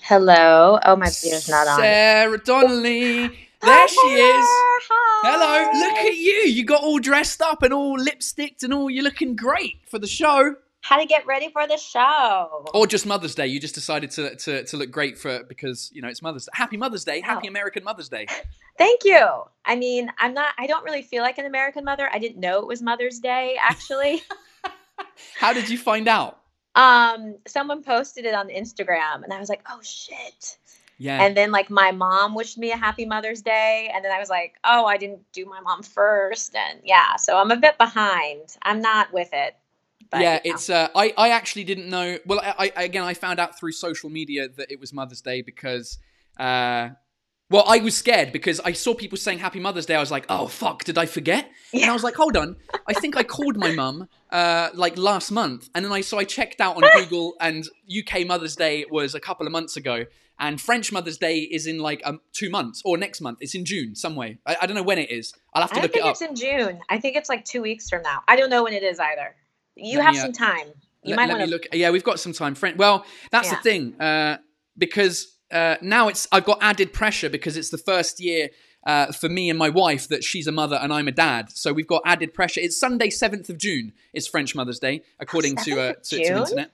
Hello. Oh, my video's not on. Sarah Donnelly. There she is. Hi. Hello. Look at you. You got all dressed up and all lipsticked and all. You're looking great for the show. How to get ready for the show. Or just Mother's Day. You just decided to look great for because, you know, it's Mother's Day. Happy Mother's Day. Happy American Mother's Day. Thank you. I mean, I don't really feel like an American mother. I didn't know it was Mother's Day, actually. How did you find out? Someone posted it on Instagram and I was like, oh shit. Yeah. And then like my mom wished me a happy Mother's Day. And then I was like, oh, I didn't do my mom first. And yeah, so I'm a bit behind. I'm not with it. But, yeah, you know. It's, I actually didn't know. Well, I found out through social media that it was Mother's Day because, well, I was scared because I saw people saying Happy Mother's Day. I was like, oh, fuck, did I forget? Yeah. And I was like, hold on. I think I called my mum like last month. And then I checked out on Google and UK Mother's Day was a couple of months ago. And French Mother's Day is in like 2 months or next month. It's in June some way. I don't know when it is. I'll have to look it up. I think it's in June. I think it's like 2 weeks from now. I don't know when it is either. You have some time. You might want to look. Yeah, we've got some time. Well, that's the thing because... now I've got added pressure because it's the first year for me and my wife that she's a mother and I'm a dad. So we've got added pressure. It's Sunday, 7th of June is French Mother's Day, according to the internet.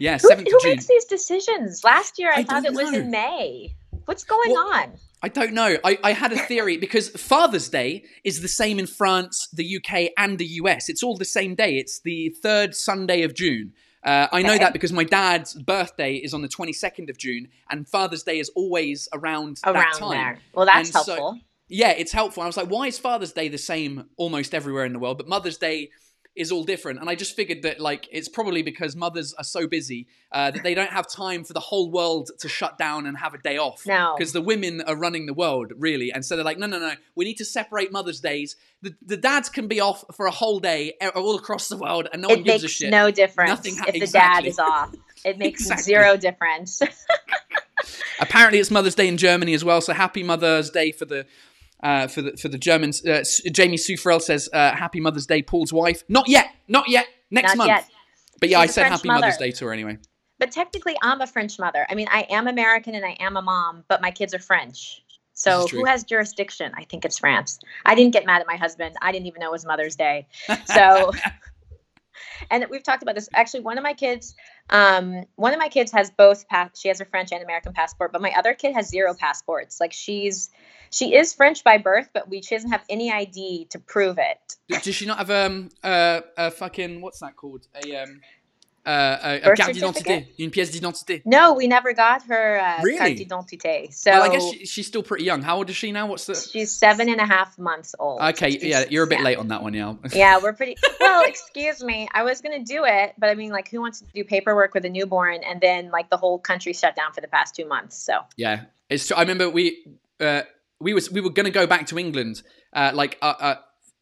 Yeah, 7th of June. Who makes these decisions? Last year I thought it was in May. What's going on? I don't know. I had a theory because Father's Day is the same in France, the UK and the US. It's all the same day. It's the third Sunday of June. I know that because my dad's birthday is on the 22nd of June and Father's Day is always around that time. There. Well, that's helpful. So, yeah, it's helpful. And I was like, why is Father's Day the same almost everywhere in the world, but Mother's Day is all different? And I just figured that like it's probably because mothers are so busy that they don't have time for the whole world to shut down and have a day off. No. Because the women are running the world, really. And so they're like, no, we need to separate Mother's Days. The dads can be off for a whole day all across the world and no one gives a shit. It makes no difference if the dad is off. It makes zero difference. Apparently it's Mother's Day in Germany as well, so happy Mother's Day for the Germans. Jamie Sue Farrell says, happy Mother's Day, Paul's wife. Not yet. Next month. But yeah, I said happy Mother's Day to her anyway. But technically I'm a French mother. I mean, I am American and I am a mom, but my kids are French. So who has jurisdiction? I think it's France. I didn't get mad at my husband. I didn't even know it was Mother's Day. So, and we've talked about this. Actually, one of my kids has both. She has a French and American passport, but my other kid has zero passports. Like she is French by birth, but she doesn't have any ID to prove it. Does she not have a fucking, what's that called? A carte d'identité, une pièce d'identité? No, we never got her carte d'identité. So well, I guess she's still pretty young. How old is she now? She's 7.5 months old. Okay, yeah, you're a bit late on that one, yeah. Yeah, we're pretty. Well, excuse me, I was gonna do it, but I mean, like, who wants to do paperwork with a newborn? And then, like, the whole country shut down for the past 2 months. So yeah, it's true. I remember we were gonna go back to England,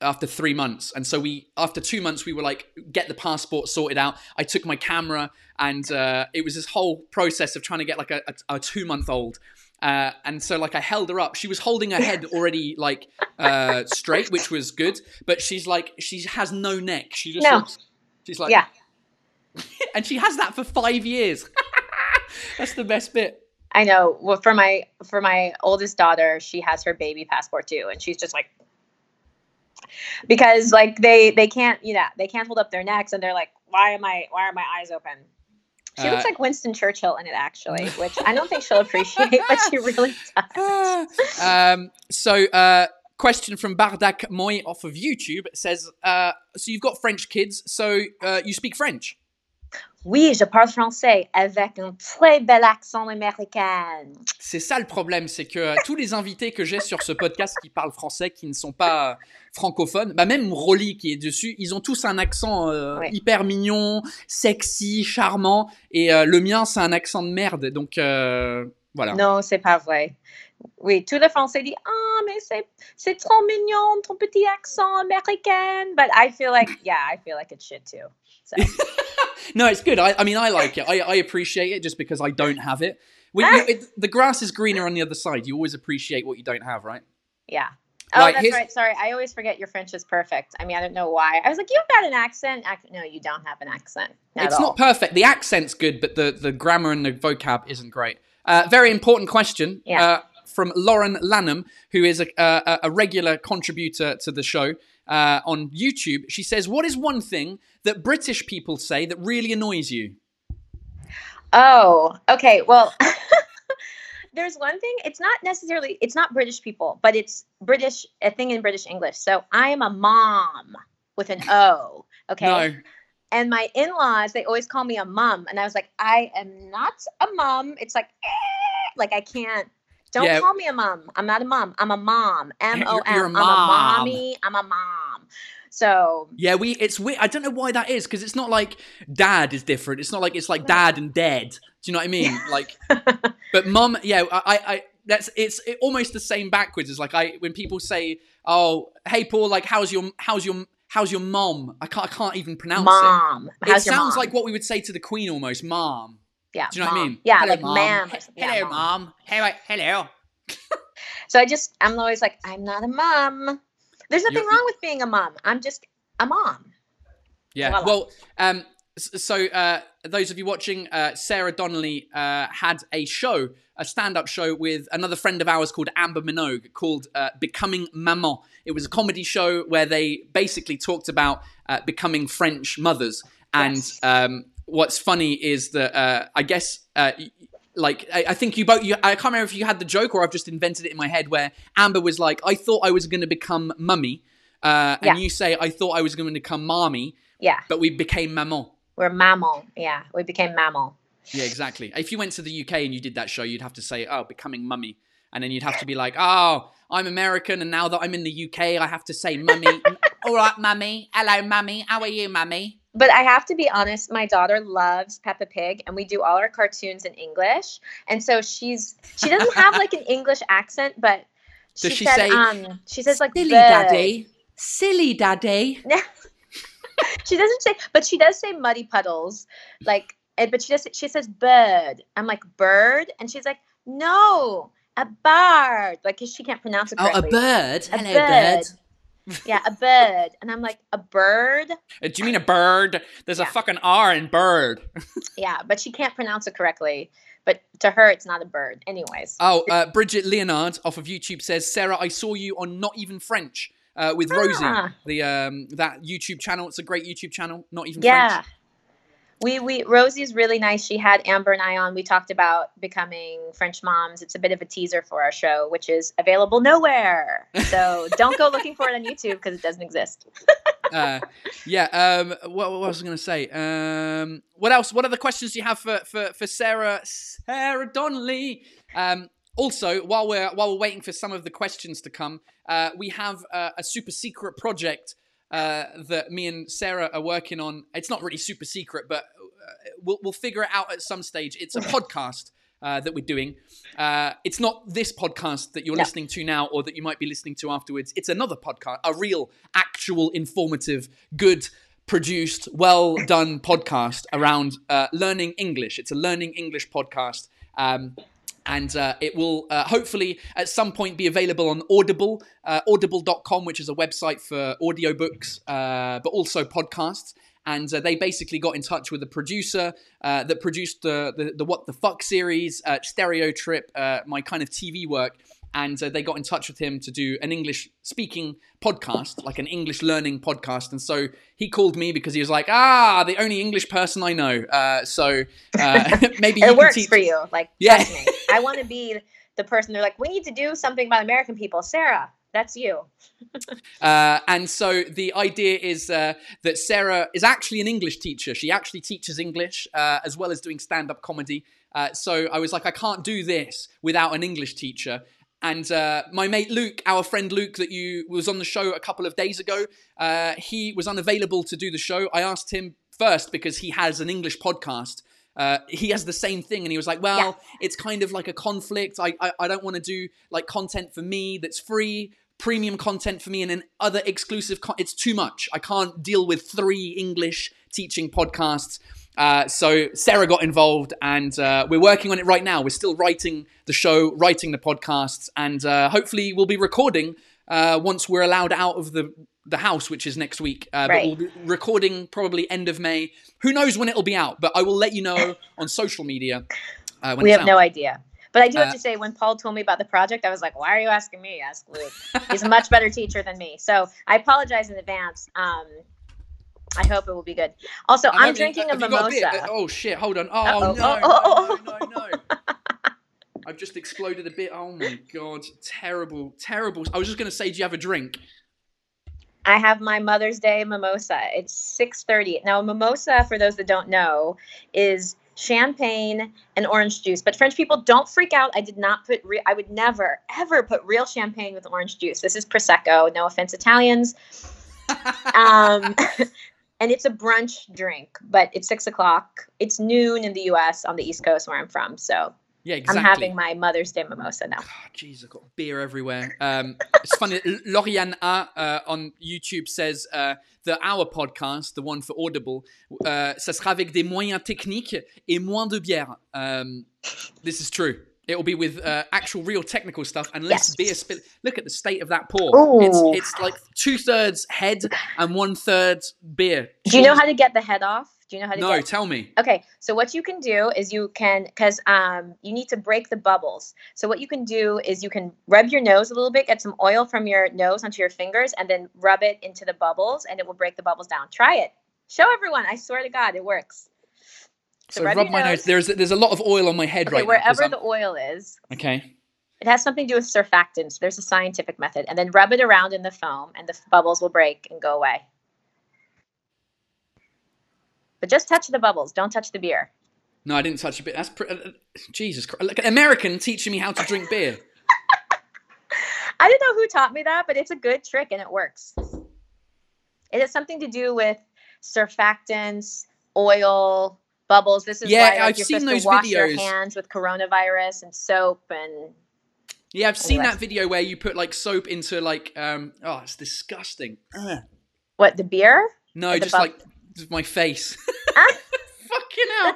after 3 months. And so after 2 months, we were like, get the passport sorted out. I took my camera and it was this whole process of trying to get like a 2-month-old. And so like I held her up. She was holding her head already like straight, which was good. But she's like, she has no neck. She just looks, she's like, yeah. And she has that for 5 years. That's the best bit. I know. Well, for my oldest daughter, she has her baby passport too. And she's just like, because like they can't, you know, they can't hold up their necks and they're like, why are my eyes open? She looks like Winston Churchill in it, actually, which I don't think she'll appreciate, but she really does. So question from Bardak Moy off of YouTube says, so you've got French kids, so you speak French? Oui, je parle français avec un très bel accent américain. C'est ça le problème, c'est que tous les invités que j'ai sur ce podcast qui parlent français, qui ne sont pas francophones, bah même Rolly qui est dessus, ils ont tous un accent hyper mignon, sexy, charmant. Et le mien, c'est un accent de merde, donc voilà. Non, c'est pas vrai. Oui, tous les Français disent « Ah, mais c'est trop mignon, ton petit accent américain. » But I feel like, yeah, I feel like it's shit too. So. No, it's good. I mean, I like it. I appreciate it just because I don't have it. The grass is greener on the other side. You always appreciate what you don't have, right? Yeah. Oh, like, that's right. Sorry, I always forget your French is perfect. I mean, I don't know why. I was like, you've got an accent. No, you don't have an accent at all. It's not perfect. The accent's good, but the grammar and the vocab isn't great. Very important question. Yeah. From Lauren Lanham, who is a regular contributor to the show on YouTube. She says, what is one thing that British people say that really annoys you? Oh, okay. Well, there's one thing. It's not British people, but it's British, a thing in British English. So I am a mom with an O, okay? No. And my in-laws, they always call me a mom. And I was like, I am not a mom. It's like, I can't. Don't call me a mom. I'm not a mom. I'm a mom. M-O-M. You're a mom. I'm a mommy. I'm a mom. So. Yeah, it's weird. I don't know why that is, because it's not like dad is different. It's not like it's like dad and dead. Do you know what I mean? Like, but mom, yeah, I it's almost the same backwards. It's like when people say, oh, hey, Paul, like, how's your mom? I can't even pronounce mom. It. How's it sounds mom? Like what we would say to the Queen almost, mom. Yeah, do you know mom. What I mean? Yeah, hello, like mom. Ma'am. Hello, mom. Hello. So I'm always like, I'm not a mom. There's nothing wrong with being a mom. I'm just a mom. Yeah. Voila. Well, so those of you watching, Sarah Donnelly had a stand-up show with another friend of ours called Amber Minogue called Becoming Maman. It was a comedy show where they basically talked about becoming French mothers. And yes. What's funny is that I guess like I think you both I can't remember if you had the joke or I've just invented it in my head where Amber was like, I thought I was going to become mummy and you say I thought I was going to become mommy, but we became maman. We're maman. Yeah, we became maman. Yeah, exactly. If you went to the UK and you did that show, you'd have to say, oh, becoming mummy, and then you'd have to be like, oh, I'm American and now that I'm in the UK I have to say mummy. All right, mummy. Hello, mummy. How are you, mummy? But I have to be honest, my daughter loves Peppa Pig and we do all our cartoons in English. And so she doesn't have like an English accent, but she says like silly daddy. Silly daddy. She doesn't say, but she does say muddy puddles. Like, but she says bird. I'm like bird. And she's like, no, a bird. Like, she can't pronounce it correctly. Oh, a bird. Hello, bird. Yeah, a bird. And I'm like, a bird? Do you mean a bird? There's a fucking R in bird. Yeah, but she can't pronounce it correctly. But to her, it's not a bird. Anyways. Oh, Bridget Leonard off of YouTube says, Sarah, I saw you on Not Even French with Rosie, the that YouTube channel. It's a great YouTube channel, Not Even French. Yeah. We Rosie's really nice. She had Amber and I on. We talked about becoming French moms. It's a bit of a teaser for our show, which is available nowhere. So don't go looking for it on YouTube because it doesn't exist. What was I going to say? What else? What other questions do you have for Sarah Donnelly? Also, while we're waiting for some of the questions to come, we have a super secret project that me and Sarah are working on. It's not really super secret, but we'll figure it out at some stage. It's a podcast that we're doing. It's not this podcast that you're listening to now or that you might be listening to afterwards. It's another podcast, a real, actual, informative, good, produced, well-done podcast around learning English. It's a learning English podcast. And it will hopefully at some point be available on Audible, audible.com, which is a website for audiobooks, but also podcasts. And they basically got in touch with a producer that produced the What the Fuck series, Stereo Trip, my kind of TV work. And they got in touch with him to do an English-speaking podcast, like an English-learning podcast. And so he called me because he was like, the only English person I know. Maybe it works for you. Like, yeah. I want to be the person. They're like, we need to do something about American people. Sarah, that's you. And so the idea is that Sarah is actually an English teacher. She actually teaches English as well as doing stand-up comedy. So I was like, I can't do this without an English teacher. And my mate Luke, our friend Luke that you was on the show a couple of days ago, he was unavailable to do the show. I asked him first because he has an English podcast. He has the same thing, and he was like, well, it's kind of like a conflict. I don't want to do like content for me that's free, premium content for me, and then other exclusive it's too much. I can't deal with three English teaching podcasts. So Sarah got involved, and we're working on it right now. We're still writing the show, writing the podcasts, and hopefully we'll be recording once we're allowed out of the house, which is next week. Right. But we'll be recording probably end of May. Who knows when it'll be out, but I will let you know on social media. When we have out. No idea. But I do have to say, when Paul told me about the project, I was like, why are you asking me? Ask Luke. He's a much better teacher than me. So I apologize in advance. I hope it will be good. Also, I'm drinking a mimosa. Oh, shit. Hold on. Oh, no, no. I've just exploded a bit. Oh, my God. Terrible, terrible. I was just going to say, do you have a drink? I have my Mother's Day mimosa. It's 6:30. Now, a mimosa, for those that don't know, is champagne and orange juice. But French people, don't freak out. I did not put I would never, ever put real champagne with orange juice. This is Prosecco. No offense, Italians. And it's a brunch drink, but it's 6 o'clock. It's noon in the U.S. on the East Coast where I'm from. So yeah, exactly. I'm having my Mother's Day mimosa now. Jeez, I've got beer everywhere. It's funny. Lauriane A on YouTube says that our podcast, the one for Audible, ça sera avec des moyens techniques et moins de bière. This is true. It will be with actual real technical stuff and less beer spill. Look at the state of that pour. Ooh. It's like 2/3 head and 1/3 beer. Do you know how to get the head off? Do you know how to No, tell me. Okay, so what you can do is you can, because you need to break the bubbles. So what you can do is you can rub your nose a little bit, get some oil from your nose onto your fingers, and then rub it into the bubbles, and it will break the bubbles down. Try it. Show everyone. I swear to God, it works. So rub my nose. There's a lot of oil on my head right now. Wherever the oil is. Okay. It has something to do with surfactants. There's a scientific method. And then rub it around in the foam, and the bubbles will break and go away. But just touch the bubbles. Don't touch the beer. No, I didn't touch a bit. That's Jesus Christ. Like an American teaching me how to drink beer. I don't know who taught me that, but it's a good trick, and it works. It has something to do with surfactants, oil, bubbles. This is why I've you're seen supposed those to wash videos. Your hands with coronavirus and soap and I've seen that video where you put like soap into like oh, it's disgusting. What, the beer? No, just like my face. Fucking hell.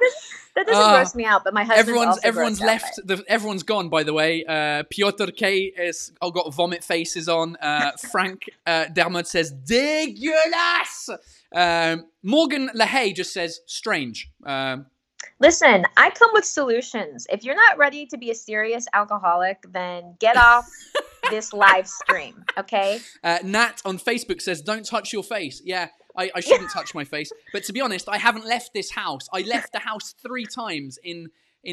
That doesn't gross me out, but my husband. Everyone's left. Everyone's gone. By the way, Piotr K has got vomit faces on. Frank Dermot says dégueulasse. Morgan LaHaye just says strange. Listen, I come with solutions. If you're not ready to be a serious alcoholic, then get off this live stream. Okay. Nat on Facebook says, "Don't touch your face." Yeah. I shouldn't touch my face. But to be honest, I haven't left this house. I left the house 3 times in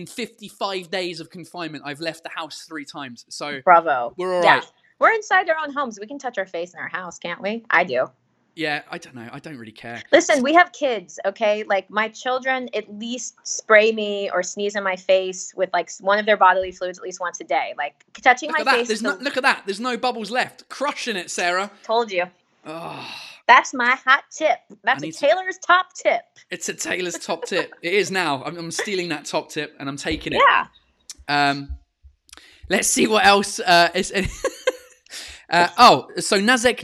55 days of confinement. I've left the house 3 times. So bravo. We're all right. We're inside our own homes. We can touch our face in our house, can't we? I do. Yeah, I don't know. I don't really care. Listen, we have kids, okay? Like my children at least spray me or sneeze in my face with like one of their bodily fluids at least once a day. Like touching my face. Look at that. There's no bubbles left. Crushing it, Sarah. Told you. Oh. That's my hot tip. That's a Taylor's top tip. It's a Taylor's top tip. It is now. I'm stealing that top tip and I'm taking it. Yeah. Let's see what else is. So Nazek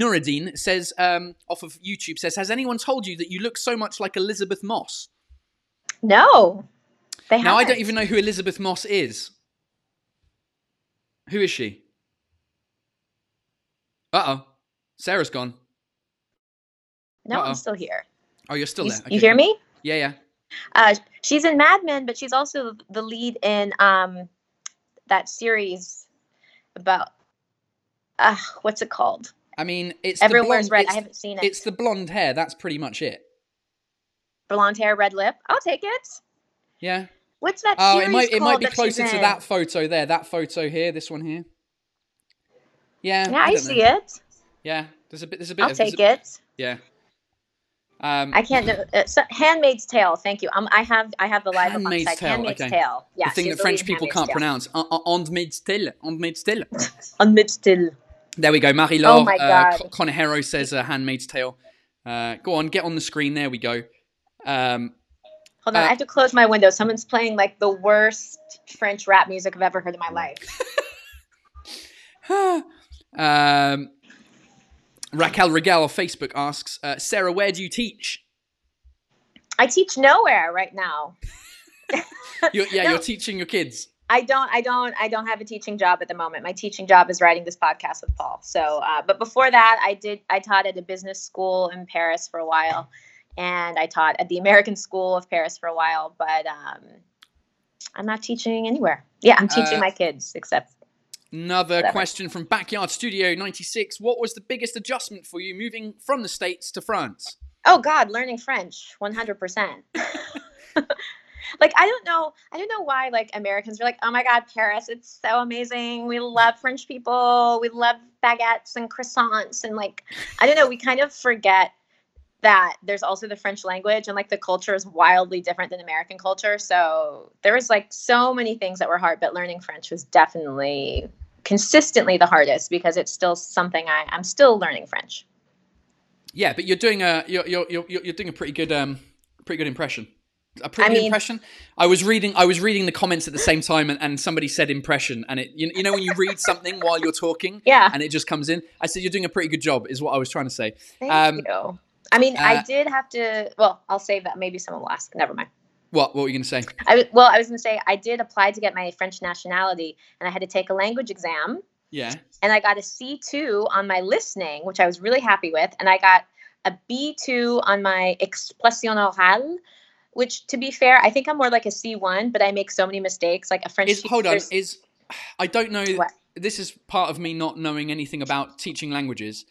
Nuruddin says off of YouTube says, has anyone told you that you look so much like Elizabeth Moss? No, they haven't. Now I don't even know who Elizabeth Moss is. Who is she? Uh-oh. Sarah's gone. No, I'm still here. Oh, you're still there. Okay. You hear me? Yeah. She's in Mad Men, but she's also the lead in that series about what's it called? I mean, it's Everywhere's Red. I haven't seen it. It's the blonde hair. That's pretty much it. Blonde hair, red lip. I'll take it. Yeah. What's that series called? It might be closer to that photo there. That photo here. This one here. Yeah. Yeah, I see it. Yeah, there's a bit. I'll take it. Yeah. I can't. So Handmaid's Tale. Thank you. I have the live on site. Handmaid's Tale. Yeah, the thing that French people can't pronounce. Handmaid's Tale. Handmaid's Tale. Handmaid's Tale. There we go. Marie-Laure Conejero says Handmaid's Tale. Go on, get on the screen. There we go. Hold on, I have to close my window. Someone's playing like the worst French rap music I've ever heard in my life. Raquel Regal on Facebook asks, Sarah, where do you teach? I teach nowhere right now. You're teaching your kids. I don't have a teaching job at the moment. My teaching job is writing this podcast with Paul. So, but before that, I taught at a business school in Paris for a while, and I taught at the American School of Paris for a while. But I'm not teaching anywhere. Yeah, I'm teaching my kids, except. Another question from Backyard Studio 96. What was the biggest adjustment for you moving from the States to France? Oh God, learning French, 100%. Like, I don't know why, like, Americans are like, oh my God, Paris, it's so amazing. We love French people. We love baguettes and croissants. And like, I don't know, we kind of forget that there's also the French language and like the culture is wildly different than American culture. So there was like so many things that were hard, but learning French was definitely consistently the hardest because it's still something I'm still learning French. Yeah. But you're doing a pretty good impression. Impression. I was reading the comments at the same time, and somebody said impression, and it you know when you read something while you're talking, yeah, and it just comes in. I said you're doing a pretty good job, is what I was trying to say. Thank you. I mean, I did have to. Well, I'll save that. Maybe someone will ask. Never mind. What were you going to say? I was going to say I did apply to get my French nationality, and I had to take a language exam. Yeah. And I got a C2 on my listening, which I was really happy with, and I got a B2 on my expression orale. Which, to be fair, I think I'm more like a C1, but I make so many mistakes. Like a French teacher. Hold on. I don't know. What? This is part of me not knowing anything about teaching languages.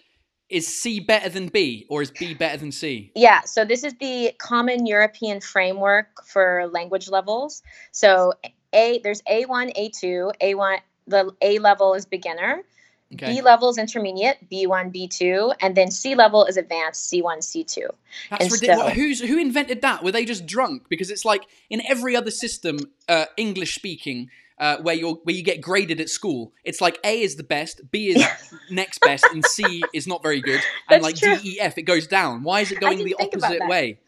Is C better than B, or is B better than C? Yeah. So this is the common European framework for language levels. So there's A1, A2. A1, the A level is beginner. Okay. B level is intermediate, B1, B2, and then C level is advanced, C1, C2. That's ridiculous. Who invented that? Were they just drunk? Because it's like in every other system, English speaking, where you get graded at school, it's like A is the best, B is next best, and C is not very good, and like true. D, E, F, it goes down. Why is it going the opposite way?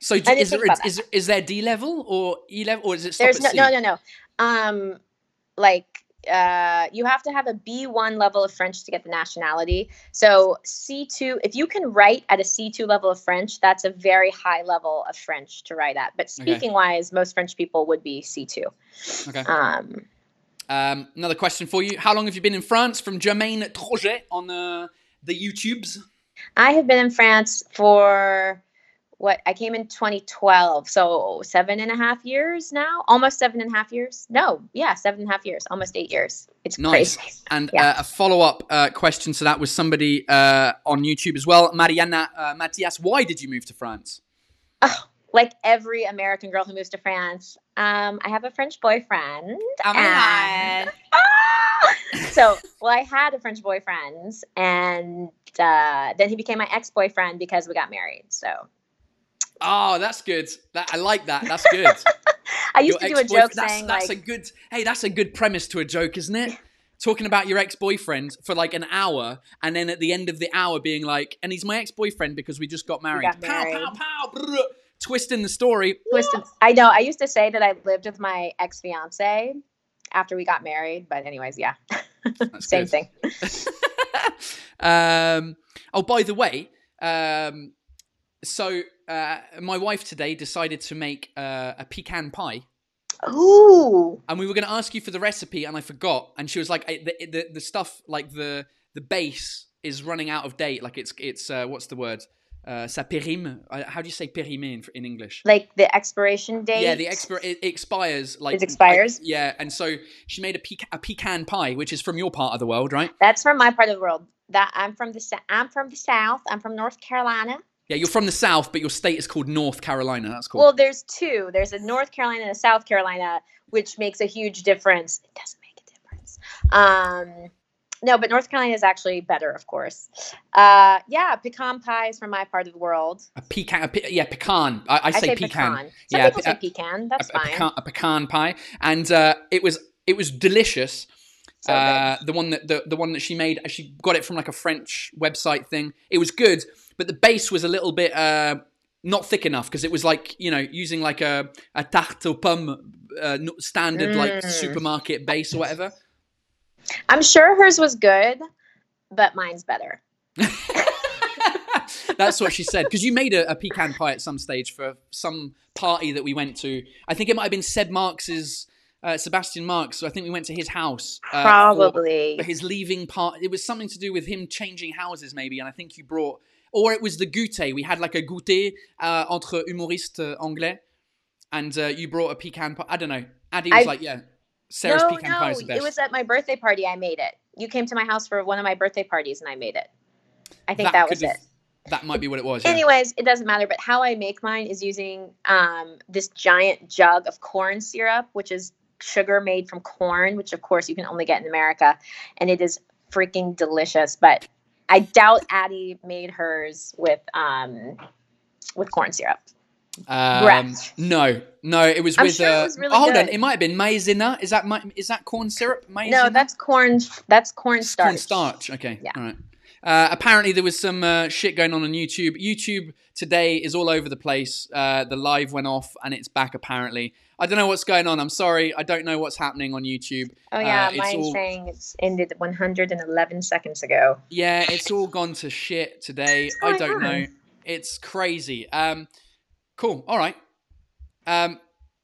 So is there D level or E level, or is it stop at C? No. You have to have a B1 level of French to get the nationality. So C2, if you can write at a C2 level of French, that's a very high level of French to write at. But speaking wise, most French people would be C2. Okay. Another question for you. How long have you been in France? From Germaine Troget on the YouTubes. I have been in France for... I came in 2012, so 7.5 years now, almost 7.5 years. 7.5 years, almost 8 years. It's nice. Crazy. And a follow-up question. So that was somebody on YouTube as well. Mariana Matias, why did you move to France? Oh, like every American girl who moves to France, I have a French boyfriend. Oh my God. I had a French boyfriend, and then he became my ex-boyfriend because we got married, so... Oh, that's good. I like that. That's good. I used to do a joke saying that's a good premise to a joke, isn't it? Talking about your ex-boyfriend for like an hour, and then at the end of the hour being like, and he's my ex-boyfriend because we just got married. Pow, pow, pow. Brr, twisting the story. Twisting. I know. I used to say that I lived with my ex-fiance after we got married. But anyways, yeah. Same thing. Oh, by the way, my wife today decided to make a pecan pie. Ooh! And we were going to ask you for the recipe, and I forgot. And she was like, "The stuff, like the base, is running out of date. Like it's what's the word? Ça périme. How do you say périmer in English? Like the expiration date. Yeah, it expires. Like it expires. And so she made a pecan pie, which is from your part of the world, right? That's from my part of the world. That I'm from the south. I'm from North Carolina. Yeah, you're from the South, but your state is called North Carolina. That's cool. Well, there's two. There's a North Carolina and a South Carolina, which makes a huge difference. It doesn't make a difference. No, but North Carolina is actually better, of course. Yeah, pecan pie is from my part of the world. A pecan. I say pecan. Some people say pecan. That's fine. A pecan pie, and it was delicious. So the one that she made, she got it from like a French website thing. It was good, but the base was a little bit not thick enough because it was like, you know, using like a tarte aux pommes standard like supermarket base or whatever. I'm sure hers was good, but mine's better. That's what she said. Because you made a pecan pie at some stage for some party that we went to. I think it might have been Sebastian Marx. So I think we went to his house. Probably. For his leaving part. It was something to do with him changing houses maybe. And I think you brought... Or it was the goûter. We had like a goûter entre humoristes anglais. And you brought a pecan pie. I don't know. Addy was Sarah's pecan pie is the best. It was at my birthday party I made it. You came to my house for one of my birthday parties and I made it. I think that was it. That might be what it was. Anyways, it doesn't matter. But how I make mine is using this giant jug of corn syrup, which is sugar made from corn, which of course you can only get in America. And it is freaking delicious. But I doubt Addie made hers with corn syrup. No, it was with. Sure it was really good. On, it might have been maizena. Is that corn syrup? Maizena? No, that's corn. That's cornstarch. Cornstarch. Okay. Yeah. All right. Apparently, there was some shit going on YouTube. YouTube today is all over the place. The live went off, and it's back. Apparently, I don't know what's going on. I'm sorry, I don't know what's happening on YouTube. Oh yeah, mine's saying it's ended 111 seconds ago. Yeah, it's all gone to shit today. I don't know. It's crazy. Cool. All right. Are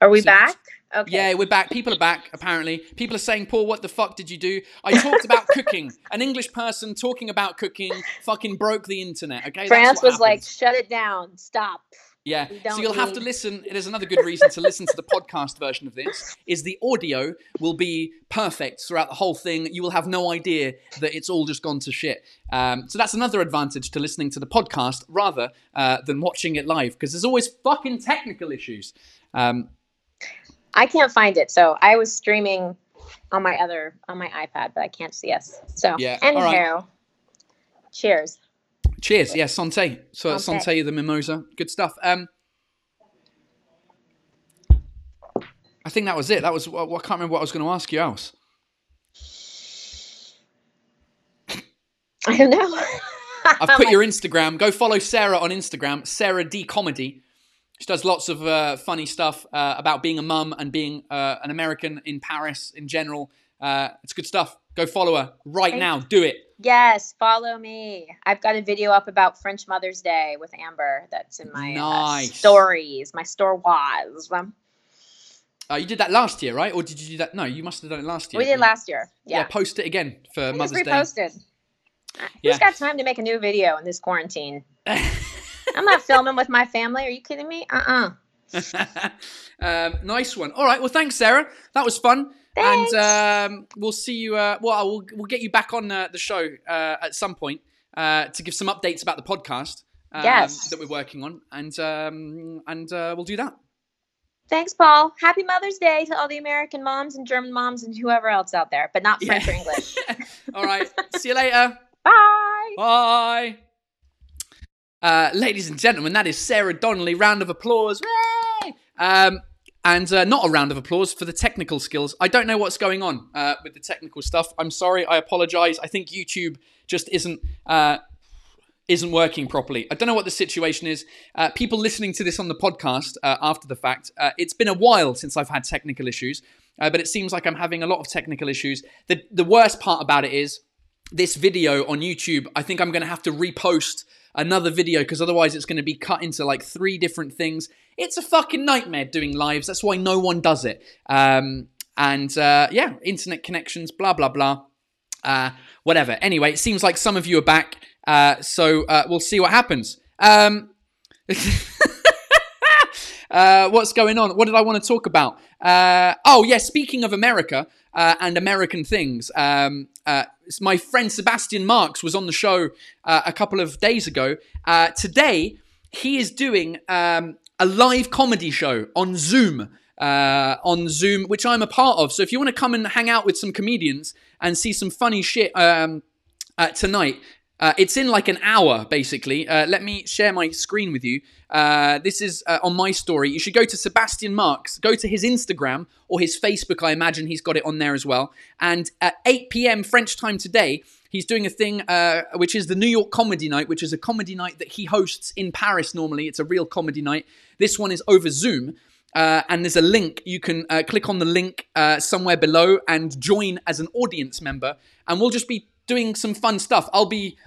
we back? Okay. Yeah, we're back. People are back, apparently. People are saying, Paul, what the fuck did you do? I talked about cooking. An English person talking about cooking fucking broke the internet. Okay, France was like, shut it down. Stop. Yeah, so you'll have to listen. There's another good reason to listen to the podcast version of this, is the audio will be perfect throughout the whole thing. You will have no idea that it's all just gone to shit. So that's another advantage to listening to the podcast rather than watching it live, because there's always fucking technical issues. I can't find it, so I was streaming on my iPad, but I can't see us. So yeah. Anyhow, right. Cheers. Cheers. Yeah, Santé. So Santé, the mimosa. Good stuff. I think that was it. That was. Well, I can't remember what I was going to ask you else. I don't know. I've put your Instagram. Go follow Sarah on Instagram, Sarah D Comedy. She does lots of funny stuff about being a mum and being an American in Paris in general. It's good stuff. Go follow her right now. Do it. Yes, follow me. I've got a video up about French Mother's Day with Amber that's in my stories, my stories. You did that last year, right? Or did you do that? No, you must have done it last year. We did last year. Yeah, post it again for Mother's Day. Reposted. Who's got time to make a new video in this quarantine? I'm not filming with my family. Are you kidding me? Nice one. All right. Well, thanks, Sarah. That was fun. Thanks. And we'll see you. We'll get you back on the show at some point to give some updates about the podcast that we're working on, and we'll do that. Thanks, Paul. Happy Mother's Day to all the American moms and German moms and whoever else out there, but not French or English. All right. See you later. Bye. Bye. Ladies and gentlemen, that is Sarah Donnelly. Round of applause. Yay! And not a round of applause for the technical skills. I don't know what's going on with the technical stuff. I'm sorry. I apologize. I think YouTube just isn't working properly. I don't know what the situation is. People listening to this on the podcast after the fact, it's been a while since I've had technical issues, but it seems like I'm having a lot of technical issues. The worst part about it is this video on YouTube. I think I'm going to have to repost another video because otherwise it's going to be cut into like three different things. It's a fucking nightmare doing lives. That's why no one does it. Internet connections, blah, blah, blah, whatever. Anyway, it seems like some of you are back. So we'll see what happens. What's going on? What did I want to talk about? Speaking of America and American things, my friend Sebastian Marx was on the show a couple of days ago. Today, he is doing a live comedy show on Zoom on Zoom, which I'm a part of. So if you want to come and hang out with some comedians and see some funny shit tonight, it's in like an hour, basically. Let me share my screen with you. This is on my story. You should go to Sebastian Marx, go to his Instagram or his Facebook. I imagine he's got it on there as well. And at 8 p.m. French time today, he's doing a thing which is the New York Comedy Night, which is a comedy night that he hosts in Paris normally. It's a real comedy night. This one is over Zoom. And there's a link. You can click on the link somewhere below and join as an audience member. And we'll just be doing some fun stuff. I'll be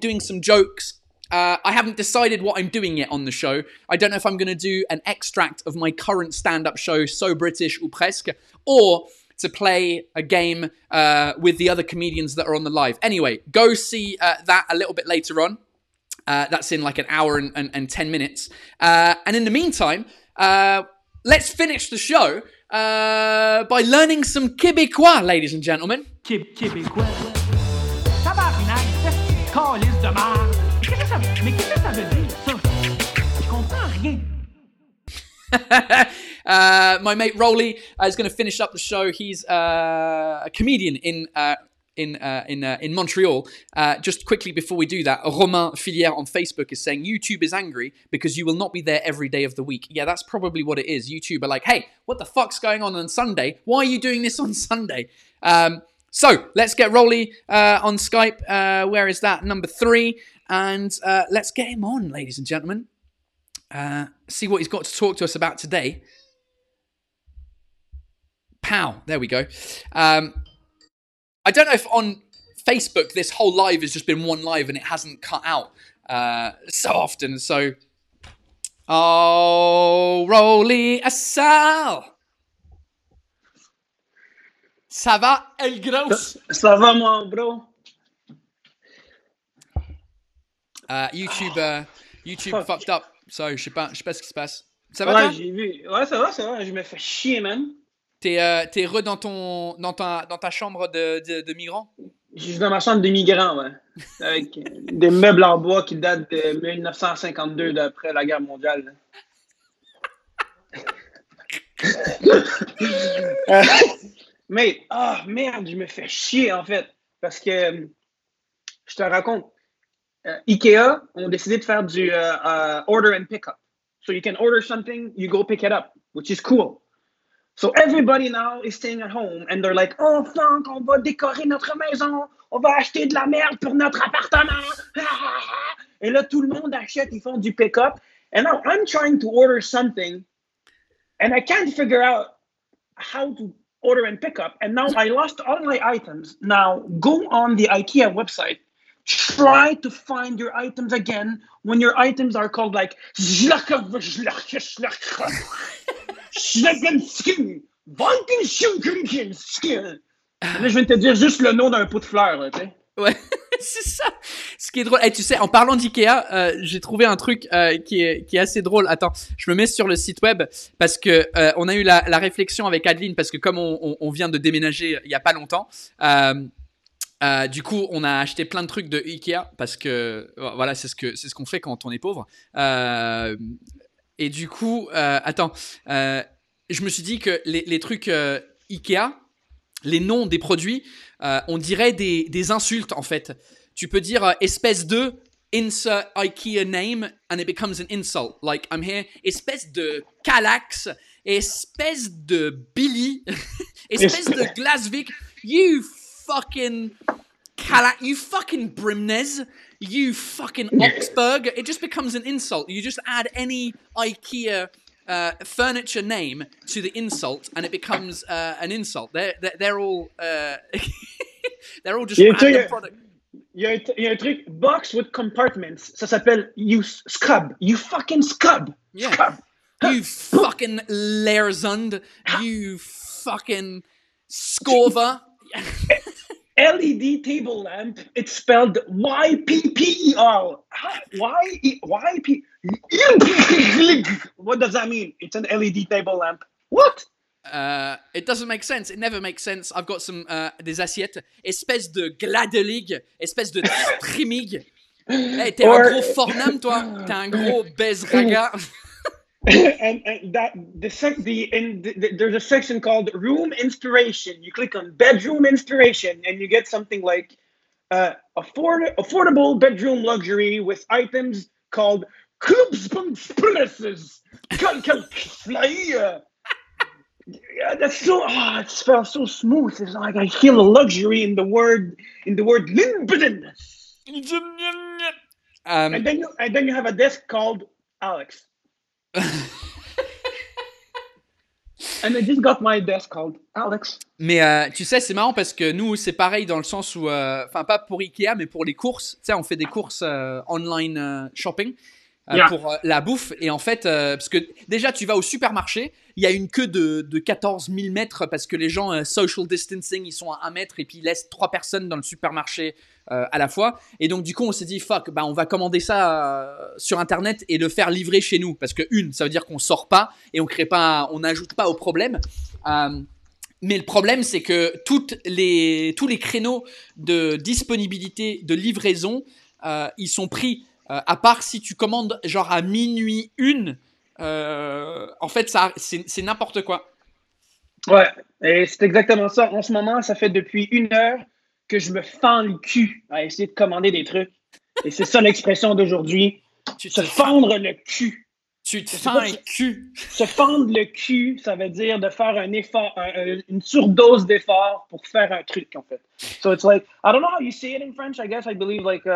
doing some jokes. I haven't decided what I'm doing yet on the show. I don't know if I'm going to do an extract of my current stand-up show, So British ou Presque, or to play a game with the other comedians that are on the live. Anyway, go see that a little bit later on. That's in like an hour and 10 minutes. And in the meantime, let's finish the show by learning some Québécois, ladies and gentlemen. Québécois. My mate Rolly is going to finish up the show. He's a comedian in Montreal. Just quickly before we do that, Romain Filière on Facebook is saying YouTube is angry because you will not be there every day of the week. Yeah, that's probably what it is. YouTube are like, hey, what the fuck's going on Sunday? Why are you doing this on Sunday? So let's get Rolly on Skype. Where is that? Number 3. And let's get him on, ladies and gentlemen. See what he's got to talk to us about today. Pow. There we go. I don't know if on Facebook this whole live has just been one live and it hasn't cut out so often. So, oh, Rolly Assal. Ça va, El Gros? Ça va, mon bro. YouTube fucked up. So, je sais pas ce qui se passe. Ça va, ouais, toi? J'ai vu. Ouais, ça va. Je me fais chier, man. T'es re dans ta chambre de migrant? Je suis dans ma chambre de migrant, ouais. Avec des meubles en bois qui datent de 1952, d'après la guerre mondiale. Mais, merde, je me fais chier, en fait. Parce que, je te raconte, IKEA ont décidé de faire du order and pick up. So you can order something, you go pick it up, which is cool. So everybody now is staying at home and they're like, oh fuck, on va décorer notre maison, on va acheter de la merde pour notre appartement. Et là, tout le monde achète, ils font du pick up. And now I'm trying to order something and I can't figure out how to order and pick up. And now I lost all my items. Now go on the IKEA website. Try to find your items again when your items are called like Là, je viens de te dire juste le nom d'un pot de fleurs, là, tu sais. Ouais, c'est ça. Ce qui est drôle. Et hey, tu sais, en parlant d'IKEA, j'ai trouvé un truc qui est assez drôle. Attends, je me mets sur le site web parce que on a eu la réflexion avec Adeline parce que comme on vient de déménager il y a pas longtemps. Du coup, on a acheté plein de trucs de Ikea parce que voilà, c'est ce qu'on fait quand on est pauvre. Et du coup, je me suis dit que les trucs Ikea, les noms des produits, on dirait des insultes en fait. Tu peux dire espèce de insert Ikea name and it becomes an insult. Like I'm here, espèce de Kallax, espèce de Billy, espèce de Glasvik, you. Fucking Calac, you fucking Brimnes, you fucking Oxburg. It just becomes an insult. You just add any IKEA furniture name to the insult, and it becomes an insult. They're all they're all just random product. Il y a un truc box with compartments. Ça s'appelle you scrub. You fucking scrub. Yeah. Scrub. You fucking Leerzund. You fucking Scorva. LED table lamp. It's spelled Y-P-P-E-R. Y-P. What does that mean? It's an LED table lamp. What? It doesn't make sense. It never makes sense. I've got some des assiettes. Espèce de gladelig. Espèce de trimig. Hey, t'es un gros fornam, toi. T'es un gros baise raga. There's a section called Room Inspiration. You click on Bedroom Inspiration, and you get something like affordable bedroom luxury with items called Klubsbumspresses. Yeah, that's so. Ah, it felt so smooth. It's like I feel a luxury in the word. In the word limbedness. And then you have a desk called Alex. And I just got my desk called Alex. Mais tu sais, c'est marrant parce que nous, c'est pareil dans le sens où, enfin, pas pour Ikea, mais pour les courses. Tu sais, on fait des courses online shopping pour la bouffe. Et en fait, parce que déjà, tu vas au supermarché, il y a une queue de 14 000 mètres parce que les gens, social distancing, ils sont à 1 mètre et puis ils laissent 3 personnes dans le supermarché à la fois. Et donc, du coup, on s'est dit, fuck, bah, on va commander ça sur Internet et le faire livrer chez nous. Parce que, ça veut dire qu'on sort pas et on crée pas, on n'ajoute pas au problème. Mais le problème, c'est que tous les créneaux de disponibilité, de livraison, ils sont pris. À part si tu commandes genre à minuit une, en fait, ça, c'est n'importe quoi. Ouais, et c'est exactement ça. En ce moment, ça fait depuis 1 heure que je me fends le cul à essayer de commander des trucs. Et c'est ça l'expression d'aujourd'hui. Se fendre le cul. Tu te fends le cul. Se fendre le cul, ça veut dire de faire un effort, une surdose d'effort pour faire un truc, en fait. So it's like, I don't know how you say it in French, I guess, I believe like...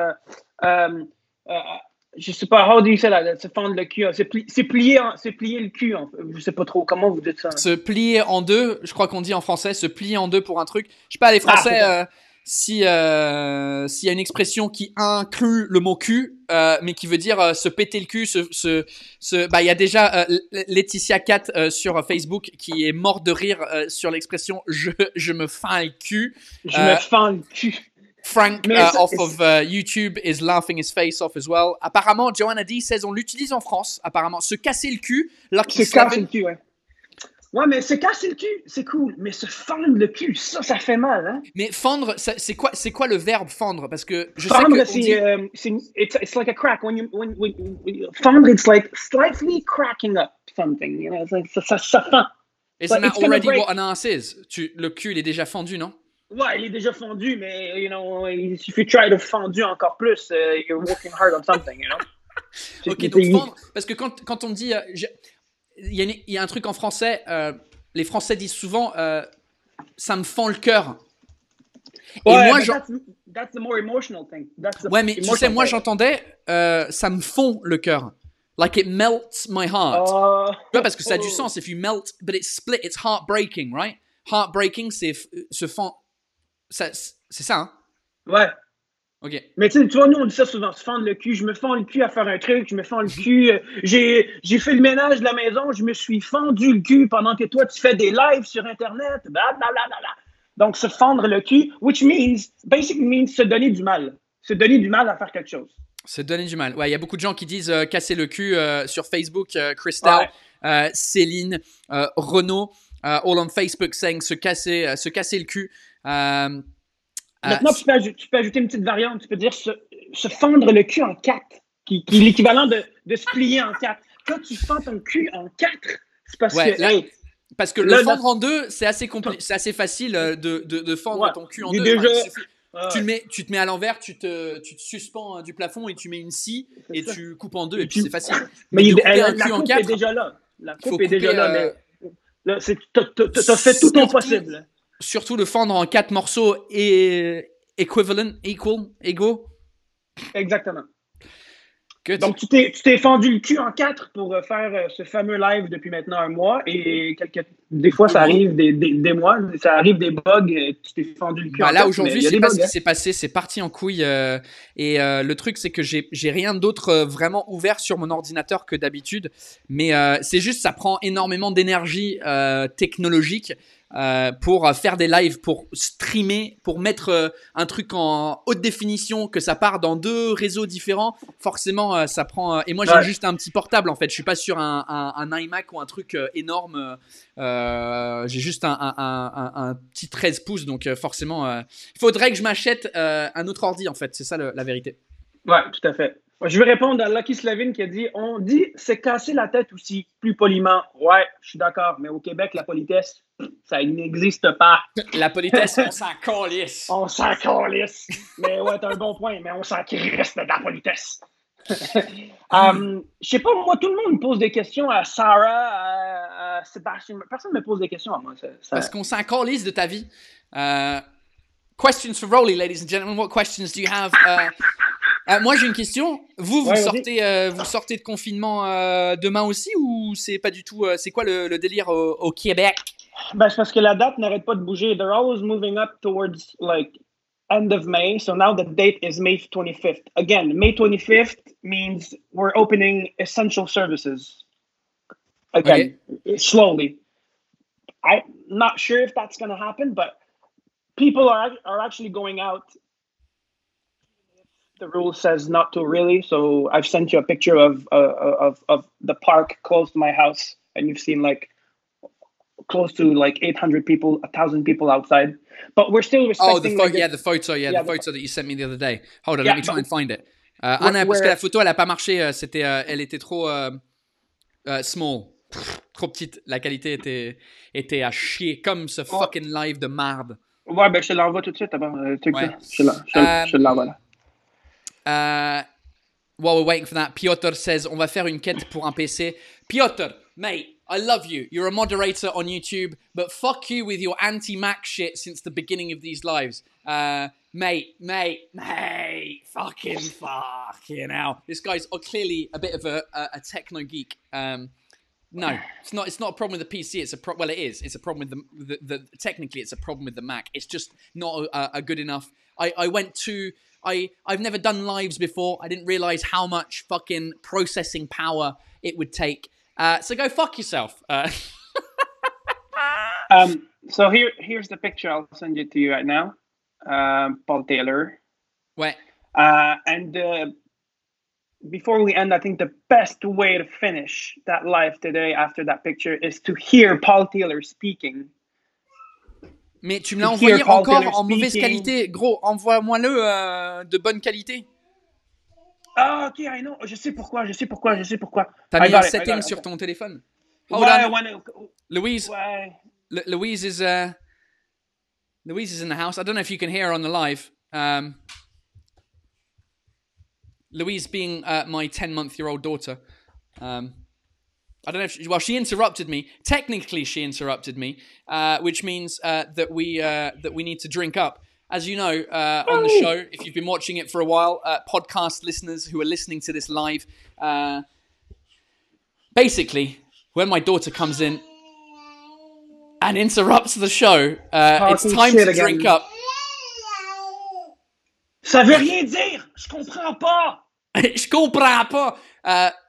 je sais pas, how do you say that? Se fendre le cul, c'est plier le cul. Je sais pas trop comment vous dites ça. Se plier en deux, je crois qu'on dit en français, se plier en deux pour un truc. Je sais pas, les Français, s'il y a une expression qui inclut le mot cul, mais qui veut dire se péter le cul, bah, il y a déjà Laetitia Cat sur Facebook qui est morte de rire sur l'expression je me fends le cul. Je me fends le cul. Frank off of YouTube is laughing his face off as well. Apparemment, Johan D says on l'utilise en France. Apparemment, se casser le cul. Lucky Slevin. Se casser le cul, ouais. Ouais, mais se casser le cul, c'est cool. Mais se fendre le cul, ça fait mal, hein. Mais fendre, c'est quoi le verbe fendre? Parce que je fendre, sais que c'est, it's like a crack when you fendre, it's like slightly cracking up something. You know, it's like, ça fend. Isn't that already what an ass is? Le cul, il est déjà fendu, non? Ouais, il est déjà fendu, mais you know, if you try to fendu encore plus, you're working hard on something, you know. Ok, donc fendre, parce que quand on dit, il y a un truc en français, les Français disent souvent, ça me fend le cœur. Et ouais, moi, that's the more emotional thing. Ouais, mais tu sais, moi j'entendais, ça me fond le cœur. Like it melts my heart. Ouais, parce que ça a du sens. If you melt, but it's split, it's heartbreaking, right? Heartbreaking, c'est se fend. C'est ça, hein? Ouais. OK. Mais tu vois, nous, on dit ça souvent, se fendre le cul. Je me fends le cul à faire un truc, je me fends le cul. J'ai fait le ménage de la maison, je me suis fendu le cul pendant que toi, tu fais des lives sur Internet, blablabla. Donc, se fendre le cul, which means, basically means se donner du mal. Se donner du mal à faire quelque chose. Se donner du mal. Ouais, il y a beaucoup de gens qui disent casser le cul sur Facebook. Christelle, ouais. Céline, Renaud, all on Facebook saying se casser le cul. Maintenant, tu peux ajouter une petite variante. Tu peux dire se fendre le cul en 4, qui est l'équivalent de se plier en 4. Quand tu fends ton cul en 4, c'est parce que... Là, parce que le fendre en 2, c'est assez c'est assez facile de fendre ton cul en 2. Tu te mets à l'envers, tu te suspends du plafond et tu mets une scie et tu coupes en 2 et puis c'est facile. Mais de couper un cul en 4, la coupe est déjà là. Là, t'as fait tout ton possible. Surtout le fendre en 4 morceaux est égaux. Exactement. Donc, tu t'es fendu le cul en 4 pour faire ce fameux live depuis maintenant 1 mois. Et des fois, ça arrive des mois, ça arrive des bugs. Tu t'es fendu le cul en 4. Là, aujourd'hui, je sais pas ce qui s'est passé. C'est parti en couille. Le truc, c'est que j'ai rien d'autre vraiment ouvert sur mon ordinateur que d'habitude. Mais c'est juste, ça prend énormément d'énergie technologique. Pour faire des lives, pour streamer, pour mettre un truc en haute définition, que ça part dans 2 réseaux différents, forcément ça prend, et moi j'ai juste un petit portable en fait, je suis pas sur un iMac ou un truc énorme, j'ai juste un petit 13 pouces, donc forcément il faudrait que je m'achète un autre ordi en fait, c'est ça la vérité. Ouais, tout à fait. Je veux répondre à Lucky Slevin qui a dit « On dit c'est casser la tête aussi, plus poliment. » Ouais, je suis d'accord, mais au Québec, la politesse, ça n'existe pas. La politesse, on s'en calisse. On s'en calisse. Mais ouais, t'as un bon point, mais on s'en crisse de la politesse. Je sais pas, moi, tout le monde me pose des questions à Sarah, à Sebastian. Personne ne me pose des questions à moi. Parce qu'on s'en calisse de ta vie. Questions for Rolly, ladies and gentlemen. What questions do you have? Moi, j'ai une question. Vous sortez de confinement demain aussi ou c'est pas du tout... c'est quoi le délire au Québec? Ben, c'est parce que la date n'arrête pas de bouger. They're always moving up towards, like, end of May. So now the date is May 25th. Again, May 25th means we're opening essential services. Again, slowly. I'm not sure if that's going to happen, but people are actually going out. The rule says not to really, so I've sent you a picture of the park close to my house, and you've seen like close to like 800 people, 1,000 people outside. But we're still respecting. Oh, the photo that you sent me the other day. Hold on, let me try and find it. Anna, parce que la photo elle a pas marché, c'était, elle était trop small, trop petite. La qualité était à chier, comme ce fucking live de marde. Ouais, ben je te l'envoie tout de suite. Je te l'envoie là. While we're waiting for that, Piotr says, on va faire une quête pour un PC. Piotr, mate, I love you. You're a moderator on YouTube, but fuck you with your anti-Mac shit since the beginning of these lives. Mate, fucking hell. This guy's clearly a bit of a techno geek. No, it's not a problem with the PC. It's a well, it is. It's a problem with the technically, it's a problem with the Mac. It's just not a good enough. I've never done lives before. I didn't realize how much fucking processing power it would take. So go fuck yourself. So here's the picture. I'll send it to you right now. Paul Taylor. What? And before we end, I think the best way to finish that live today after that picture is to hear Paul Taylor speaking. Mais tu me l'as envoyé encore en mauvaise qualité. Gros, envoie-moi-le de bonne qualité. Ah, ok, I know. Je sais pourquoi. T'as mis un setting sur ton téléphone. Hold on. Louise. Louise is in the house. I don't know if you can hear her on the live. Louise being my 10-month-year-old daughter. I don't know if she interrupted me. Technically, she interrupted me, which means that we need to drink up. As you know, on the show, if you've been watching it for a while, podcast listeners who are listening to this live, basically, when my daughter comes in and interrupts the show, it's time to drink up. Ça veut rien dire. Je comprends pas. Je comprends pas.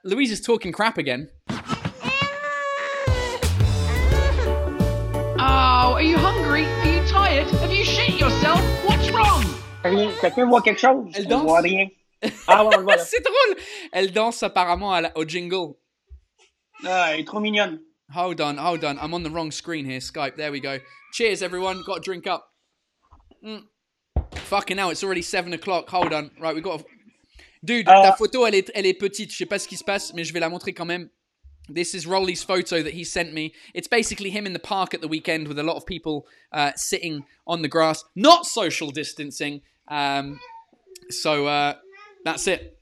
Louise is talking crap again. Oh, are you hungry? Are you tired? Have you shit yourself? What's wrong? Quelqu'un voit quelque chose? Elle danse. On voit rien. Ah ouais, voilà. C'est drôle. Elle danse apparemment au jingle. Ah, elle est trop mignonne. Hold on. I'm on the wrong screen here. Skype. There we go. Cheers, everyone. Got to drink up. Fucking hell, it's already 7:00. Hold on. Right, we got. Dude, ta photo, elle est petite. Je sais pas ce qui se passe, mais je vais la montrer quand même. This is Rolly's photo that he sent me. It's basically him in the park at the weekend with a lot of people sitting on the grass, not social distancing. So that's it.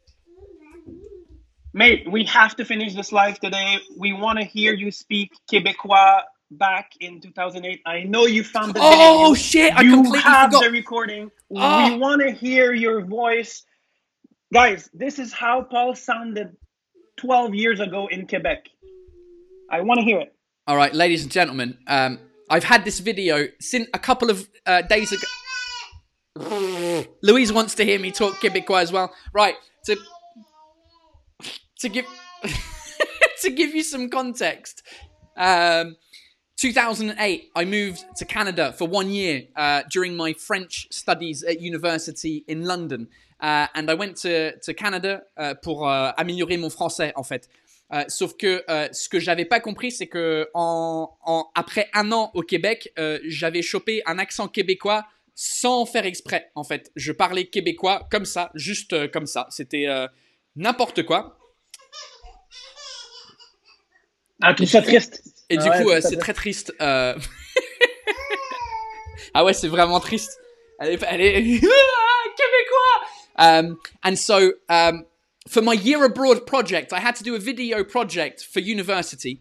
Mate, we have to finish this live today. We want to hear you speak Québécois back in 2008. I know you found the video. Oh, shit. I completely forgot. You have the recording. Oh. We want to hear your voice. Guys, this is how Paul sounded 12 years ago in Quebec. I want to hear it. All right, ladies and gentlemen, I've had this video since a couple of days ago. Louise wants to hear me talk Quebecois as well. Right, to give you some context, 2008, I moved to Canada for 1 year during my French studies at university in London. And I went to Canada pour améliorer mon français, en fait. Sauf que ce que j'avais pas compris, c'est que après 1 an au Québec, j'avais chopé un accent québécois sans faire exprès, en fait. Je parlais québécois comme ça, juste comme ça. C'était n'importe quoi. Ah, tout ça triste. Et du coup, c'est très triste. Ah ouais, c'est vraiment triste. Allez. Québécois! And so, for my year abroad project, I had to do a video project for university.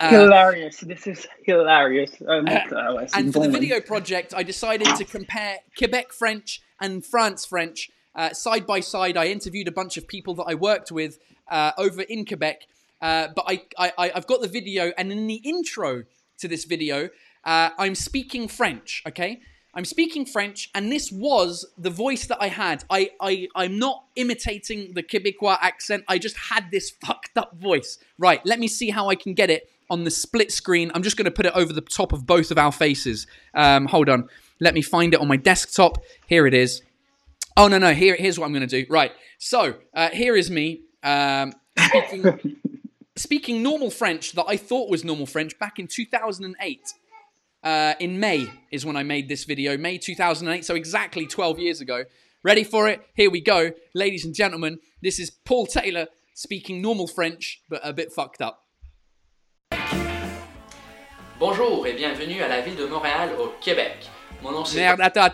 Hilarious. This is hilarious. And for the video project, I decided to compare Quebec French and France French side by side. I interviewed a bunch of people that I worked with over in Quebec. But I've got the video, and in the intro to this video, I'm speaking French, okay? I'm speaking French, and this was the voice that I had. I'm not imitating the Quebecois accent. I just had this fucked up voice. Right, let me see how I can get it on the split screen. I'm just going to put it over the top of both of our faces. Hold on. Let me find it on my desktop. Here it is. Oh, no, here's what I'm going to do. Right, so here is me speaking normal French that I thought was normal French back in 2008. In May is when I made this video, May 2008, so exactly 12 years ago. Ready for it? Here we go. Ladies and gentlemen, this is Paul Taylor speaking normal French, but a bit fucked up. Bonjour et bienvenue à la ville de Montréal au Québec. Mon nom c'est... Merde, attends,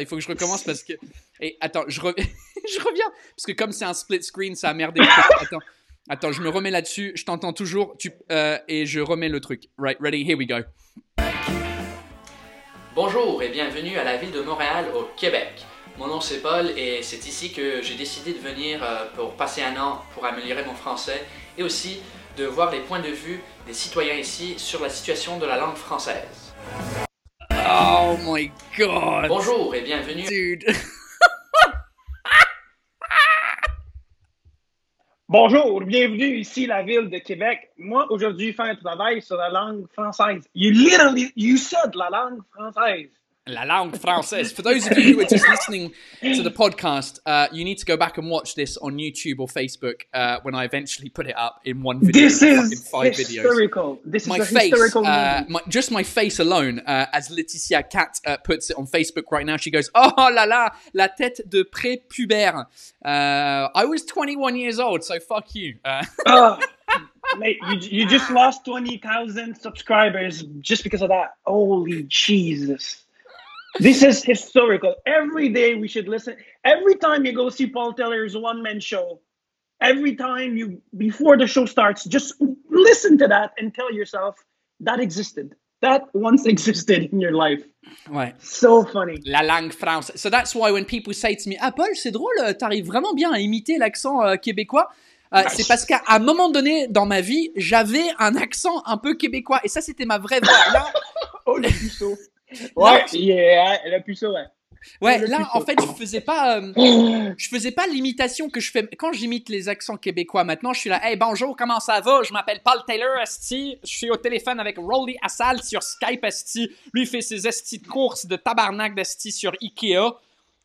il faut que je recommence parce que... Et attends, je reviens, parce que comme c'est un split screen, ça a merdé. Attends, je me remets là-dessus, je t'entends toujours, et je remets le truc. Right, ready, here we go. Bonjour et bienvenue à la ville de Montréal au Québec. Mon nom c'est Paul et c'est ici que j'ai décidé de venir pour passer un an pour améliorer mon français et aussi de voir les points de vue des citoyens ici sur la situation de la langue française. Oh my god! Bonjour et bienvenue... Dude! Bonjour, bienvenue ici, la ville de Québec. Moi, aujourd'hui, faire un travail sur la langue française. You said la langue française. La langue française. For those of you who are just listening to the podcast, you need to go back and watch this on YouTube or Facebook when I eventually put it up in one video. This is five historical. Videos. This is my face, hysterical. Just my face alone, as Laetitia Cat puts it on Facebook right now, she goes, "Oh la la, la tête de prépubère." I was 21 years old, so fuck you. Mate, you just lost 20,000 subscribers just because of that. Holy Jesus. This is historical. Every day we should listen. Every time you go see Paul Taylor's one-man show, every time before the show starts, just listen to that and tell yourself that existed. That once existed in your life. Ouais. So funny. La langue française. So that's why when people say to me, ah Paul, c'est drôle, t'arrives vraiment bien à imiter l'accent québécois. C'est parce qu'à un moment donné dans ma vie, j'avais un accent un peu québécois. Et ça, c'était ma vraie voix. Là... oh, le puceau. Ouais, le puceau, ouais. Ouais, là, puceau. En fait, je faisais pas l'imitation que je fais. Quand j'imite les accents québécois maintenant, je suis là, hey, bonjour, comment ça va? Je m'appelle Paul Taylor, esti. Je suis au téléphone avec Rolly Assal sur Skype, esti. Lui, il fait ses esti de courses de tabarnak d'esti sur Ikea.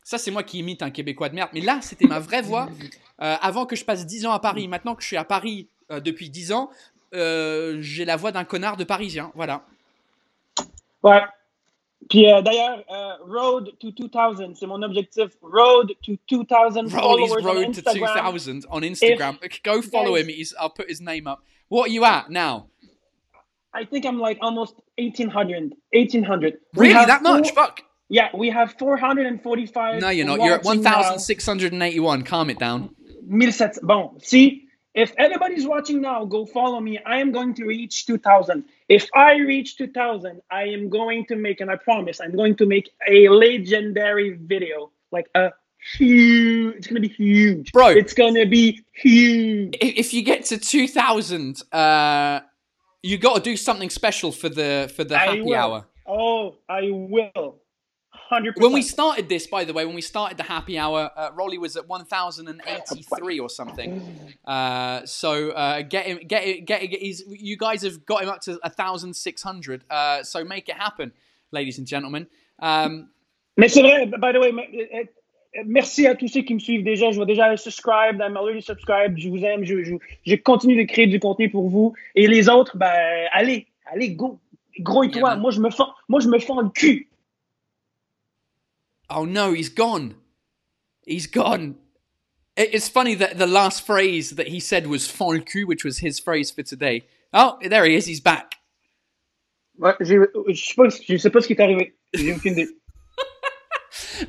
Ça, c'est moi qui imite un Québécois de merde. Mais là, c'était ma vraie voix avant que je passe 10 ans à Paris. Maintenant que je suis à Paris depuis 10 ans, j'ai la voix d'un connard de Parisien. Voilà. Ouais. Puis d'ailleurs, Road to 2000, c'est mon objectif. Road to 2000 followers on Instagram. Rolly's Road to 2000 on Instagram. Go follow him. I'll put his name up. What are you at now? I think I'm like almost 1,800. Really? That much? Fuck. Yeah, we have 445. No, you're not. You're at 1,681. Calm it down. 1,700. Bon. See? If anybody's watching now, go follow me. I am going to reach 2,000. If I reach 2,000, I am going to make, and I promise, I'm going to make a legendary video. Like a huge, it's going to be huge. Bro. It's going to be huge. If you get to 2,000, you got to do something special for the happy hour. Oh, I will. 100%. When we started this, by the way, when we started the happy hour, Rolly was at 1,083 or something. So get him. You guys have got him up to 1,600. So make it happen, ladies and gentlemen. Mais c'est vrai. By the way, merci à tous ceux qui me suivent déjà. Je vois déjà subscribe, I'm already subscribed. Je vous aime. Je continue de créer du contenu pour vous. Et les autres, ben allez go, grouille-toi. Yeah, moi je me fends le cul. Oh no, he's gone. It's funny that the last phrase that he said was "fend le cul," which was his phrase for today. Oh, there he is. He's back. Ouais, je sais pas ce qui est arrivé. J'ai aucune idée.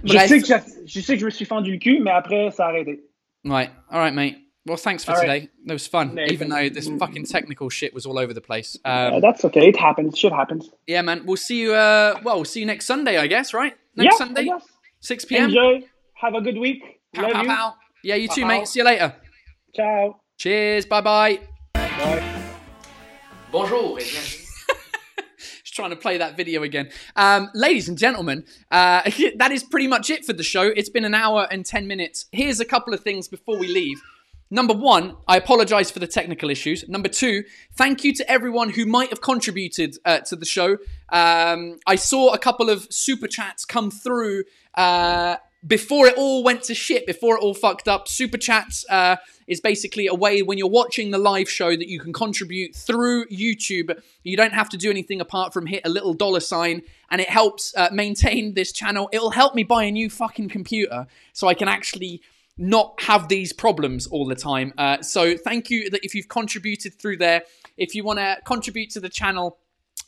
Je sais que je me suis fendu le cul, mais après, ça a arrêté. Right. All right, mate. Well, thanks for today. Right. That was fun, even though this fucking technical shit was all over the place. That's okay. It happens. Shit happens. Yeah, man. We'll see you. We'll see you next Sunday, I guess. Right? Next Sunday, 6 p.m. Enjoy. Have a good week. Love you. Yeah, you too, mate. See you later. Ciao. Cheers. Bye-bye. Bye. Bonjour. Just trying to play that video again. Ladies and gentlemen, that is pretty much it for the show. It's been an hour and 10 minutes. Here's a couple of things before we leave. Number one, I apologize for the technical issues. Number two, thank you to everyone who might have contributed to the show. I saw a couple of super chats come through before it all went to shit, before it all fucked up. Super chats is basically a way when you're watching the live show that you can contribute through YouTube. You don't have to do anything apart from hit a little $, and it helps maintain this channel. It'll help me buy a new fucking computer so I can actually not have these problems all the time. So thank you that if you've contributed through there. If you want to contribute to the channel,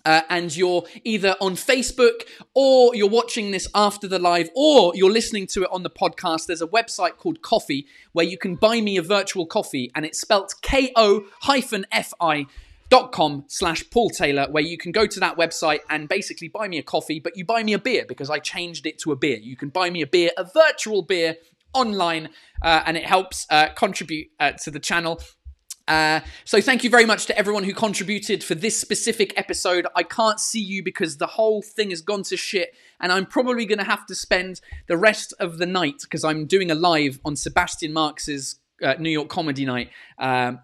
and you're either on Facebook or you're watching this after the live or you're listening to it on the podcast, there's a website called Ko-fi where you can buy me a virtual coffee, and it's spelt ko-fi.com/Paul Taylor, where you can go to that website and basically buy me a coffee, but you buy me a beer because I changed it to a beer. You can buy me a beer, a virtual beer online, and it helps contribute to the channel. So thank you very much to everyone who contributed for this specific episode. I can't see you because the whole thing has gone to shit, and I'm probably going to have to spend the rest of the night, because I'm doing a live on Sebastian Marx's New York Comedy Night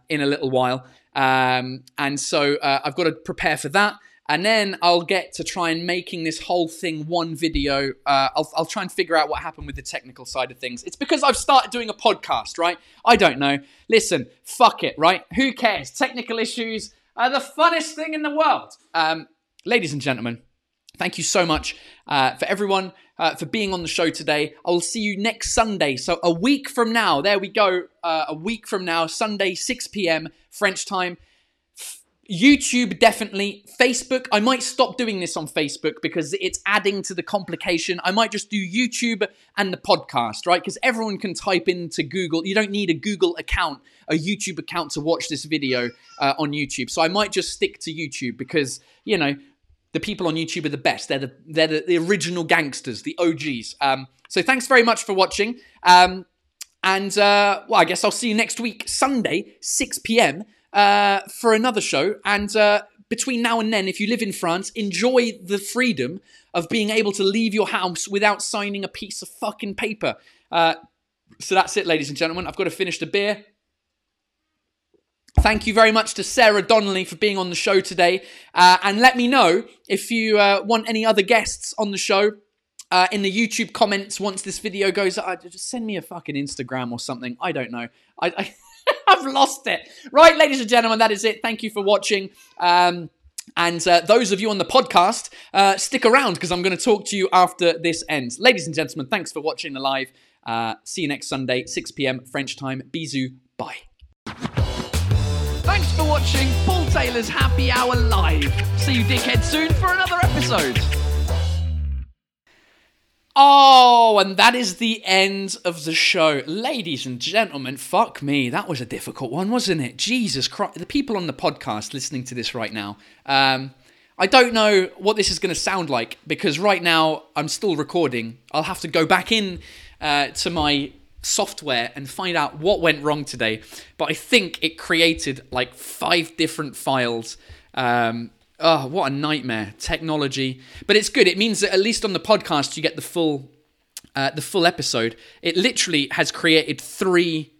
in a little while. And so I've got to prepare for that. And then I'll get to try and making this whole thing one video. I'll try and figure out what happened with the technical side of things. It's because I've started doing a podcast, right? I don't know. Listen, fuck it, right? Who cares? Technical issues are the funnest thing in the world. Ladies and gentlemen, thank you so much for everyone for being on the show today. I will see you next Sunday. So a week from now, there we go. A week from now, Sunday, 6 p.m. French time. YouTube, definitely. Facebook, I might stop doing this on Facebook because it's adding to the complication. I might just do YouTube and the podcast, right? Because everyone can type into Google. You don't need a Google account, a YouTube account to watch this video on YouTube. So I might just stick to YouTube because, you know, the people on YouTube are the best. They're the original gangsters, the OGs. So thanks very much for watching. And, well, I guess I'll see you next week, Sunday, 6 p.m., for another show. And between now and then, if you live in France, enjoy the freedom of being able to leave your house without signing a piece of fucking paper. So that's it, ladies and gentlemen. I've got to finish the beer. Thank you very much to Sarah Donnelly for being on the show today. And let me know if you want any other guests on the show. In the YouTube comments, once this video goes, just send me a fucking Instagram or something. I don't know. I've lost it. Right, ladies and gentlemen, that is it. Thank you for watching. And those of you on the podcast, stick around because I'm going to talk to you after this ends. Ladies and gentlemen, thanks for watching the live. See you next Sunday, 6 p.m. French time. Bisous. Bye. Thanks for watching Paul Taylor's Happy Hour Live. See you dickhead soon for another episode. Oh, and that is the end of the show. Ladies and gentlemen, fuck me. That was a difficult one, wasn't it? Jesus Christ. The people on the podcast listening to this right now, I don't know what this is going to sound like because right now I'm still recording. I'll have to go back in to my software and find out what went wrong today. But I think it created like 5 different files. Oh, what a nightmare. Technology. But it's good. It means that at least on the podcast, you get the full episode. It literally has created 3...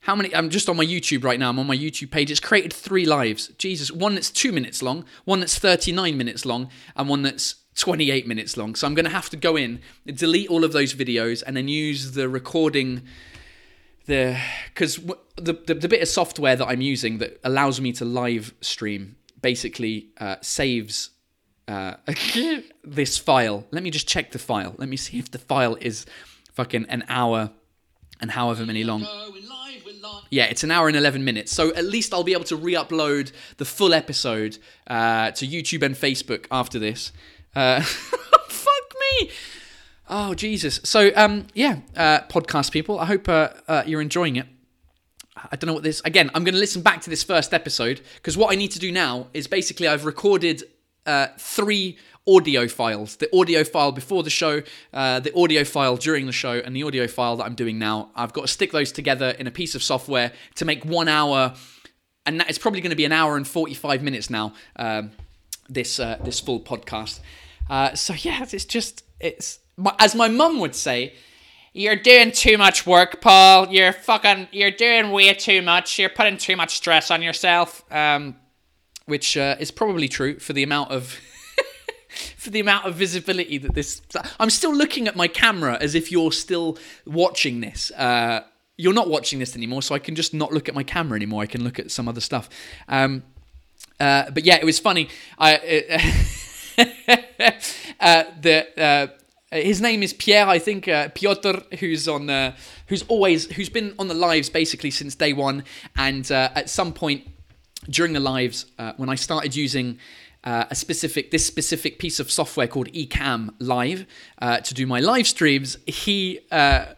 How many? I'm just on my YouTube right now. I'm on my YouTube page. It's created 3 lives. Jesus. One that's 2 minutes long, one that's 39 minutes long, and one that's 28 minutes long. So I'm going to have to go in, delete all of those videos, and then use the recording... Because the bit of software that I'm using that allows me to live stream... basically saves this file. Let me just check the file. Let me see if the file is fucking an hour and however many long. Yeah, it's an hour and 11 minutes. So at least I'll be able to re-upload the full episode to YouTube and Facebook after this. Fuck me. Oh, Jesus. So, podcast people, I hope you're enjoying it. I don't know what this... Again, I'm going to listen back to this first episode because what I need to do now is basically I've recorded three audio files. The audio file before the show, the audio file during the show, and the audio file that I'm doing now. I've got to stick those together in a piece of software to make 1 hour, and that is probably going to be an hour and 45 minutes now, this full podcast. As my mum would say, you're doing too much work, Paul. You're doing way too much. You're putting too much stress on yourself. Which is probably true for the amount of visibility that this... I'm still looking at my camera as if you're still watching this. You're not watching this anymore, so I can just not look at my camera anymore. I can look at some other stuff. But yeah, it was funny. His name is Pierre, I think, Piotr, who's been on the lives basically since day one, and at some point during the lives, when I started using this specific piece of software called Ecamm Live to do my live streams, there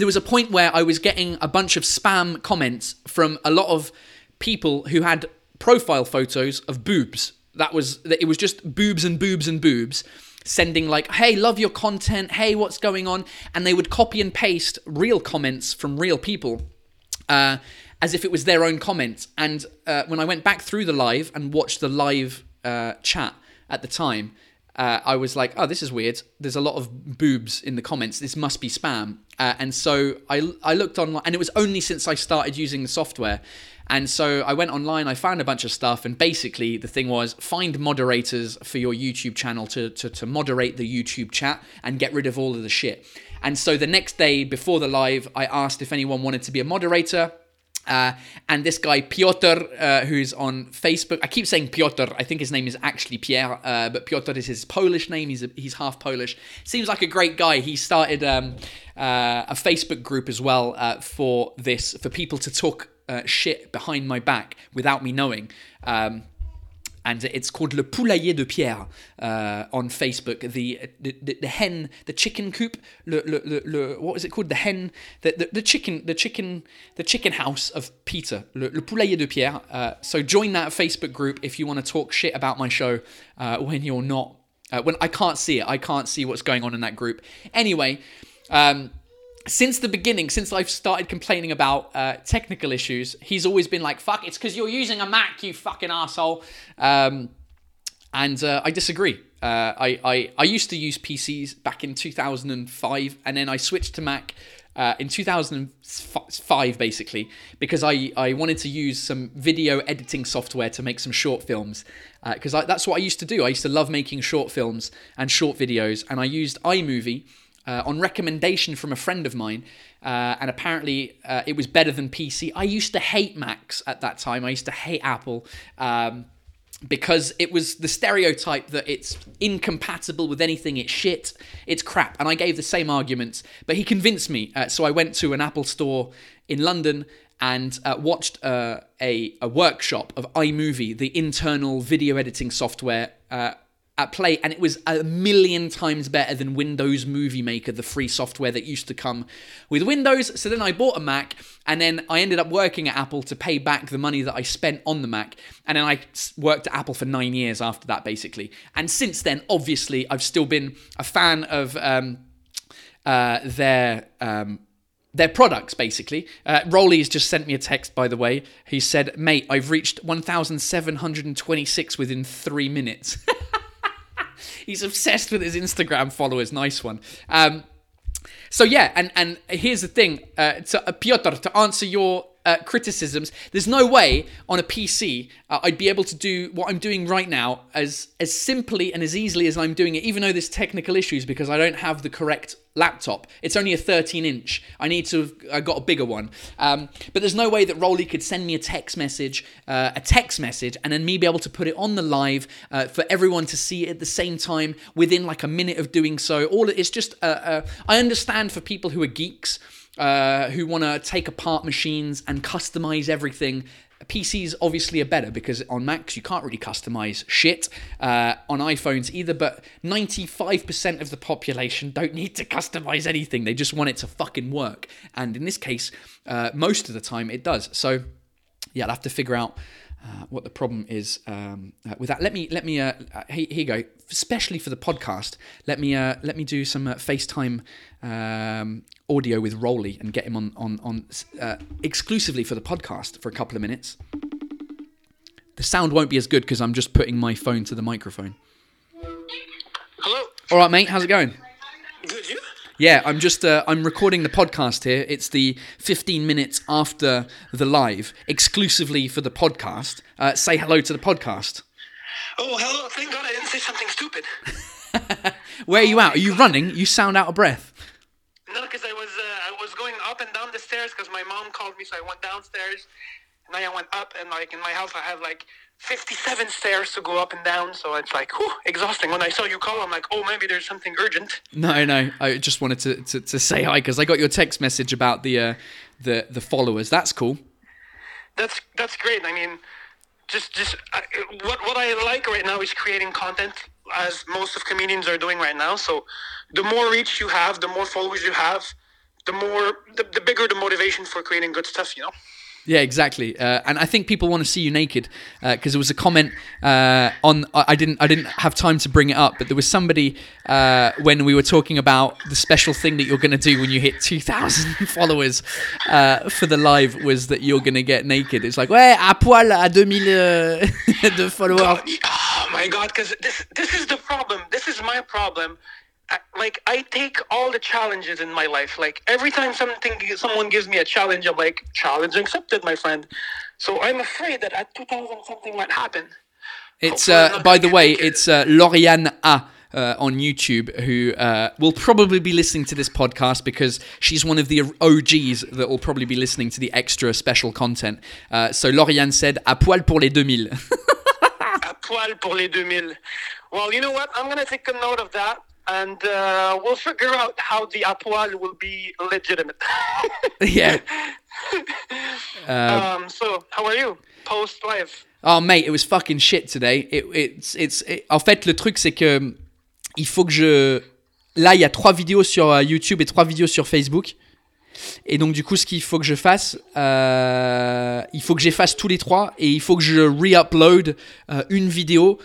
was a point where I was getting a bunch of spam comments from a lot of people who had profile photos of boobs. It was just boobs and boobs and boobs, sending like, hey, love your content, hey, what's going on? And they would copy and paste real comments from real people as if it was their own comments. And when I went back through the live and watched the live chat at the time, I was like, oh, this is weird. There's a lot of boobs in the comments. This must be spam. And so I looked online, and it was only since I started using the software. And so I went online, I found a bunch of stuff, and basically the thing was, find moderators for your YouTube channel to moderate the YouTube chat and get rid of all of the shit. And so the next day before the live, I asked if anyone wanted to be a moderator. And this guy, Piotr, who's on Facebook, I keep saying Piotr, I think his name is actually Pierre, but Piotr is his Polish name, he's half Polish. Seems like a great guy. He started a Facebook group as well for people to talk shit behind my back without me knowing. And it's called Le Poulailler de Pierre on Facebook. The hen, the chicken coop. What is it called? The hen, the chicken house of Peter. Le Poulailler de Pierre. So join that Facebook group if you want to talk shit about my show when you're not. When I can't see it, I can't see what's going on in that group. Anyway. Since the beginning, since I've started complaining about technical issues, he's always been like, fuck, it's because you're using a Mac, you fucking asshole. And I disagree. I used to use PCs back in 2005, and then I switched to Mac in 2005, basically, because I wanted to use some video editing software to make some short films, because that's what I used to do. I used to love making short films and short videos, and I used iMovie, on recommendation from a friend of mine, and apparently it was better than PC. I used to hate Macs at that time. I used to hate Apple because it was the stereotype that it's incompatible with anything. It's shit. It's crap. And I gave the same arguments, but he convinced me. So I went to an Apple store in London and watched a workshop of iMovie, the internal video editing software, at play, and it was 1,000,000 times better than Windows Movie Maker, the free software that used to come with Windows. So then I bought a Mac, and then I ended up working at Apple to pay back the money that I spent on the Mac, and then I worked at Apple for 9 years after that, basically. And since then, obviously, I've still been a fan of their products, basically. Rolly has just sent me a text, by the way. He said, mate, I've reached 1,726 within 3 minutes. He's obsessed with his Instagram followers. Nice one. So yeah, and here's the thing. Piotr, to answer your criticisms, there's no way on a PC I'd be able to do what I'm doing right now as simply and as easily as I'm doing it, even though there's technical issues because I don't have the correct laptop. It's only a 13-inch. I got a bigger one. But there's no way that Rolly could send me a text message, and then me be able to put it on the live for everyone to see it at the same time within like a minute of doing so. I understand for people who are geeks, who want to take apart machines and customize everything. PCs obviously are better because on Macs you can't really customize shit, on iPhones either, but 95% of the population don't need to customize anything. They just want it to fucking work. And in this case, most of the time it does. So yeah, I'll have to figure out what the problem is with that. Here you go. Especially for the podcast, let me do some FaceTime audio with Rolly and get him on exclusively for the podcast for a couple of minutes. The sound won't be as good because I'm just putting my phone to the microphone. Hello. All right, mate. How's it going? Good. You? Yeah, I'm just I'm recording the podcast here. It's the 15 minutes after the live, exclusively for the podcast. Say hello to the podcast. Oh, hello. Thank God I didn't say something stupid. Where are you out? Are you running? You sound out of breath. No, because I was going up and down the stairs because my mom called me, so I went downstairs. And then I went up, and like in my house I have like 57 stairs to go up and down, so it's like, whew, exhausting. When I saw you call, I'm like, oh, maybe there's something urgent. No, I just wanted to say hi because I got your text message about the followers. That's cool. That's great. I mean, just what I like right now is creating content, as most of comedians are doing right now. So the more reach you have, the more followers you have, the bigger the motivation for creating good stuff, you know. Yeah, exactly, and I think people want to see you naked because there was a comment on. I didn't have time to bring it up, but there was somebody when we were talking about the special thing that you're going to do when you hit 2,000 followers for the live was that you're going to get naked. It's like, ouais, à poil à 2000 de followers. Oh my God, because this is the problem. This is my problem. Like, I take all the challenges in my life. Like, every time someone gives me a challenge, I'm like, challenge accepted, my friend. So I'm afraid that at 2000 something might happen. It's by the way, it's Lauren A on YouTube, who will probably be listening to this podcast because she's one of the OGs that will probably be listening to the extra special content. So Lauren said, à poil pour les 2000. À poil pour les 2000. Well, you know what? I'm going to take a note of that. And we'll figure out how the apoil will be legitimate. Yeah. So, how are you? Post live. Oh, mate, it was fucking shit today. En fait, le truc, c'est que il faut que je. Là, il y a 3 vidéos sur YouTube et 3 vidéos sur Facebook. Et donc, du coup, ce qu'il faut que je fasse, il faut que j'efface tous les 3 et il faut que je re-upload une vidéo.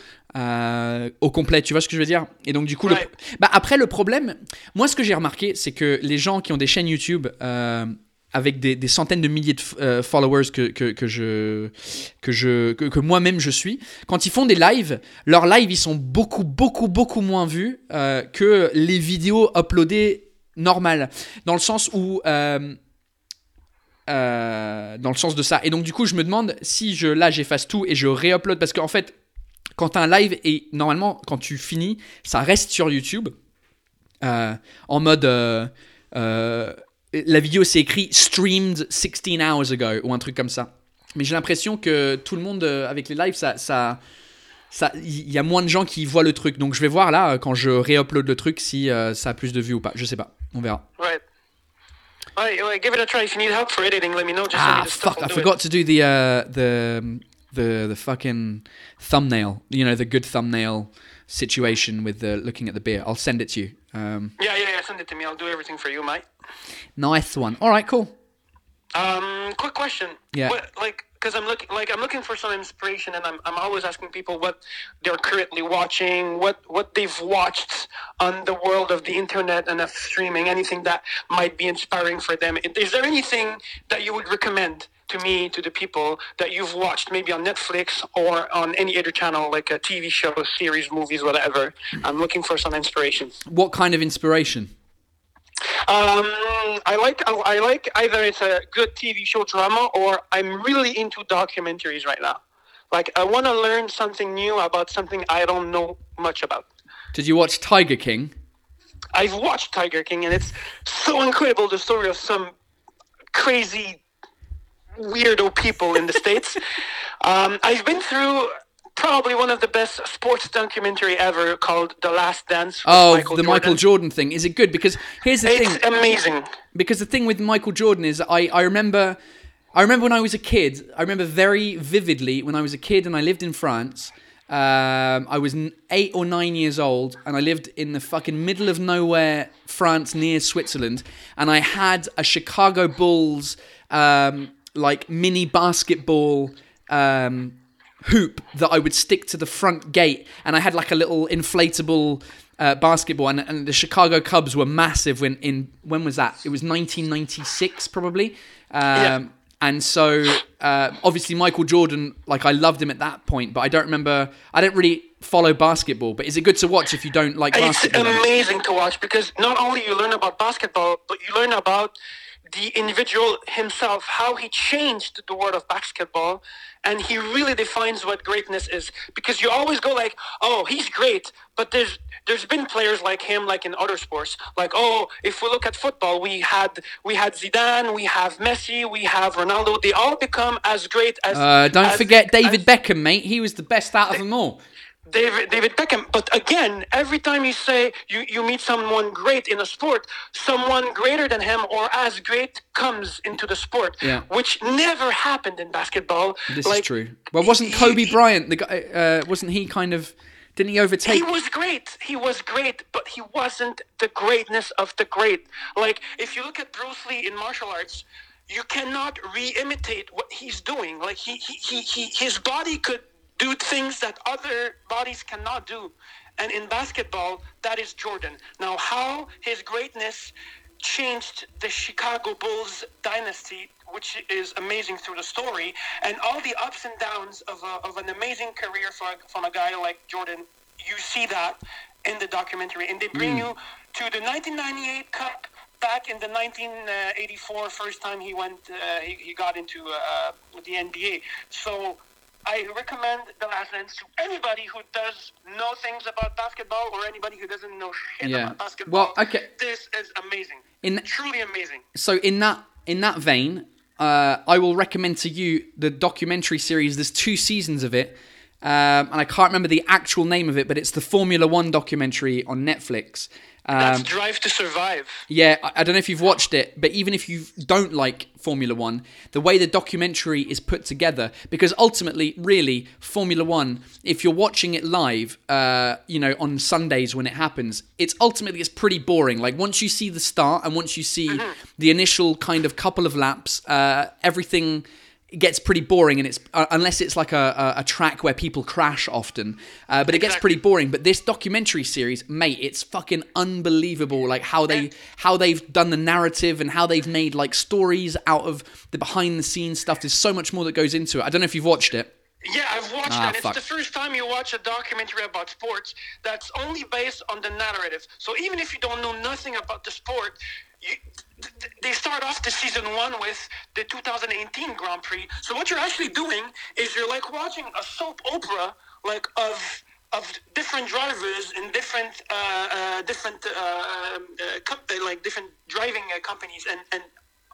Au complet, tu vois ce que je veux dire? Et donc du coup, ouais. Après le problème, moi ce que j'ai remarqué, c'est que les gens qui ont des chaînes YouTube avec des centaines de milliers de followers que moi-même je suis, quand ils font des lives, leurs lives ils sont beaucoup moins vus que les vidéos uploadées normales, dans le sens où dans le sens de ça. Et donc du coup, je me demande si j'efface tout et je réupload parce qu'en fait. Quand t'as un live et normalement quand tu finis, ça reste sur YouTube en mode la vidéo c'est écrit streamed 16 hours ago ou un truc comme ça. Mais j'ai l'impression que tout le monde avec les lives, ça y a moins de gens qui voient le truc. Donc je vais voir là quand je réupload le truc si ça a plus de vues ou pas. Je sais pas, on verra. Right. All right, give it a try. If you need help for editing, let me know. Fuck! I forgot to do the fucking thumbnail, you know, the good thumbnail situation with the looking at the beer. I'll send it to you. Yeah, send it to me. I'll do everything for you, mate. Nice one. All right, cool. Quick question. Yeah. Because I'm looking for some inspiration, and I'm always asking people what they're currently watching, what they've watched on the world of the internet and of streaming, anything that might be inspiring for them. Is there anything that you would recommend? To me, to the people that you've watched, maybe on Netflix or on any other channel, like a TV show, series, movies, whatever. I'm looking for some inspiration. What kind of inspiration? I like either it's a good TV show drama or I'm really into documentaries right now. Like I want to learn something new about something I don't know much about. Did you watch Tiger King? I've watched Tiger King, and it's so incredible, the story of some crazy weirdo people in the States. I've been through probably one of the best sports documentary ever, called The Last Dance. Oh, the Michael Jordan thing. Is it good? Because here's the thing. It's amazing. Because the thing with Michael Jordan is I remember when I was a kid, I remember very vividly when I was a kid and I lived in France. I was 8 or 9 years old and I lived in the fucking middle of nowhere, France, near Switzerland. And I had a Chicago Bulls, like mini basketball, hoop that I would stick to the front gate, and I had like a little inflatable basketball, and the Chicago Cubs were massive when was that? It was 1996 probably. Yeah. And so obviously Michael Jordan, like I loved him at that point, but I don't really follow basketball. But is it good to watch if you don't like basketball? It's amazing to watch, because not only you learn about basketball, but you learn about the individual himself, how he changed the world of basketball, and he really defines what greatness is. Because you always go like, oh, he's great, but there's been players like him, like in other sports. Like, oh, if we look at football, we had Zidane, we have Messi, we have Ronaldo. They all become as great as... Don't forget David Beckham, mate. He was the best out of them all. David Beckham. But again, every time you say you meet someone great in a sport, someone greater than him or as great comes into the sport, yeah, which never happened in basketball. This is true. Well, wasn't Kobe Bryant the guy? Wasn't he kind of? Didn't he overtake? He was great, but he wasn't the greatness of the great. Like if you look at Bruce Lee in martial arts, you cannot re-imitate what he's doing. Like his body could do things that other bodies cannot do. And in basketball, that is Jordan. Now, how his greatness changed the Chicago Bulls dynasty, which is amazing through the story, and all the ups and downs of an amazing career from a guy like Jordan, you see that in the documentary. And they bring you to the 1998 Cup, back in the 1984, first time he went, he got into the NBA. So I recommend The Last Dance to anybody who does know things about basketball or anybody who doesn't know shit about basketball. Well, okay. This is amazing. Truly amazing. So in that vein, I will recommend to you the documentary series. There's 2 seasons of it, and I can't remember the actual name of it, but it's the Formula One documentary on Netflix. That's Drive to Survive. Yeah, I don't know if you've watched it, but even if you don't like Formula One, the way the documentary is put together, because ultimately, really, Formula One, if you're watching it live, on Sundays when it happens, it's pretty boring. Like once you see the start and once you see the initial kind of couple of laps, everything gets pretty boring, and it's unless it's like a track where people crash often, but it gets pretty boring. But this documentary series, mate, it's fucking unbelievable, like how they've done the narrative and how they've made like stories out of the behind the scenes stuff. There's so much more that goes into it. I don't know if you've watched it. Yeah, I've watched it. It's the first time you watch a documentary about sports that's only based on the narrative. So even if you don't know nothing about the sport, they start off the season 1 with the 2018 Grand Prix. So what you're actually doing is you're like watching a soap opera, like of different drivers and different driving companies, and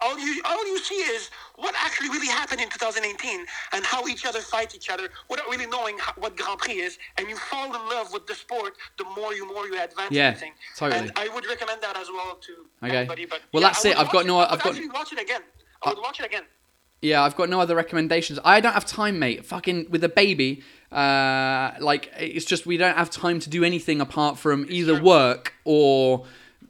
all you see is what actually really happened in 2018 and how each other fight each other without really knowing what Grand Prix is, and you fall in love with the sport the more you advance. Yeah, everything. Totally. And I would recommend that as well to everybody. But well, yeah, that's it. I would watch it again. Yeah, I've got no other recommendations. I don't have time, mate. Fucking with a baby, it's just we don't have time to do anything apart from either work or.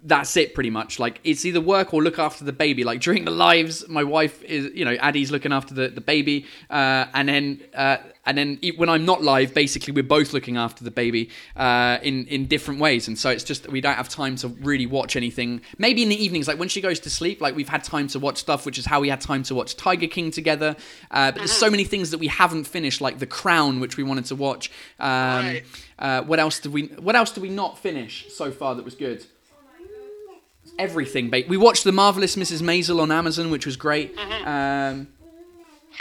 That's it pretty much. Like it's either work or look after the baby. Like during the lives, my wife is, Addie's looking after the baby. And then when I'm not live, basically we're both looking after the baby in different ways. And so it's just that we don't have time to really watch anything. Maybe in the evenings, like when she goes to sleep, like we've had time to watch stuff, which is how we had time to watch Tiger King together. But there's so many things that we haven't finished, like The Crown, which we wanted to watch. What else did we not finish so far that was good? Everything, babe. We watched The Marvelous Mrs. Maisel on Amazon, which was great.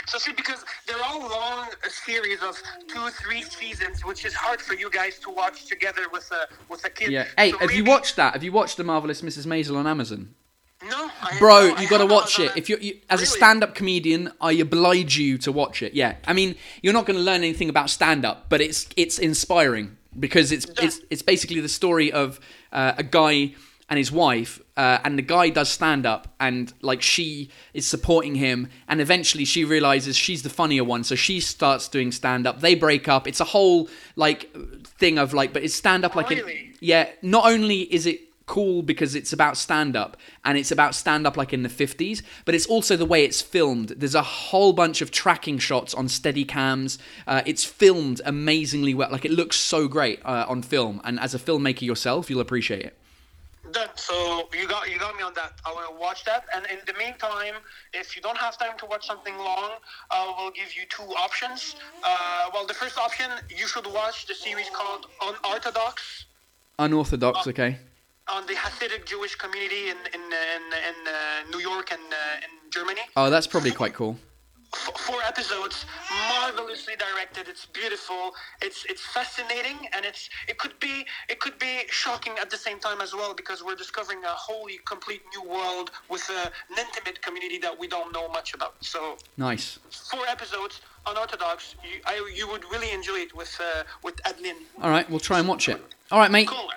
especially because they're all long series of 2-3 seasons, which is hard for you guys to watch together with a kid. Yeah. Hey, so have you watched that? Have you watched The Marvelous Mrs. Maisel on Amazon? No, bro, you got to watch it. If you as a stand-up comedian, I oblige you to watch it. Yeah, I mean, you're not going to learn anything about stand-up, but it's inspiring because it's basically the story of a guy and his wife, and the guy does stand-up, and like she is supporting him, and eventually she realizes she's the funnier one, so she starts doing stand-up. They break up. It's a whole like thing of like, but it's stand-up like yeah. Not only is it cool because it's about stand-up, and it's about stand-up like in the 50s, but it's also the way it's filmed. There's a whole bunch of tracking shots on Steadicams. It's filmed amazingly well. Like, it looks so great on film, and as a filmmaker yourself, you'll appreciate it. Done. So you got me on that. I will watch that, and in the meantime, if you don't have time to watch something long, I will give you two options. Well, the first option, you should watch the series called Unorthodox. Unorthodox, okay. On the Hasidic Jewish community in New York and in Germany. Oh, that's probably quite cool. 4 episodes, marvelously directed. It's beautiful. It's fascinating, and it could be shocking at the same time as well, because we're discovering a wholly complete new world with an intimate community that we don't know much about. So nice. 4 episodes, Unorthodox. You would really enjoy it with Adlin. All right, we'll try and watch it. All right, mate. Cool.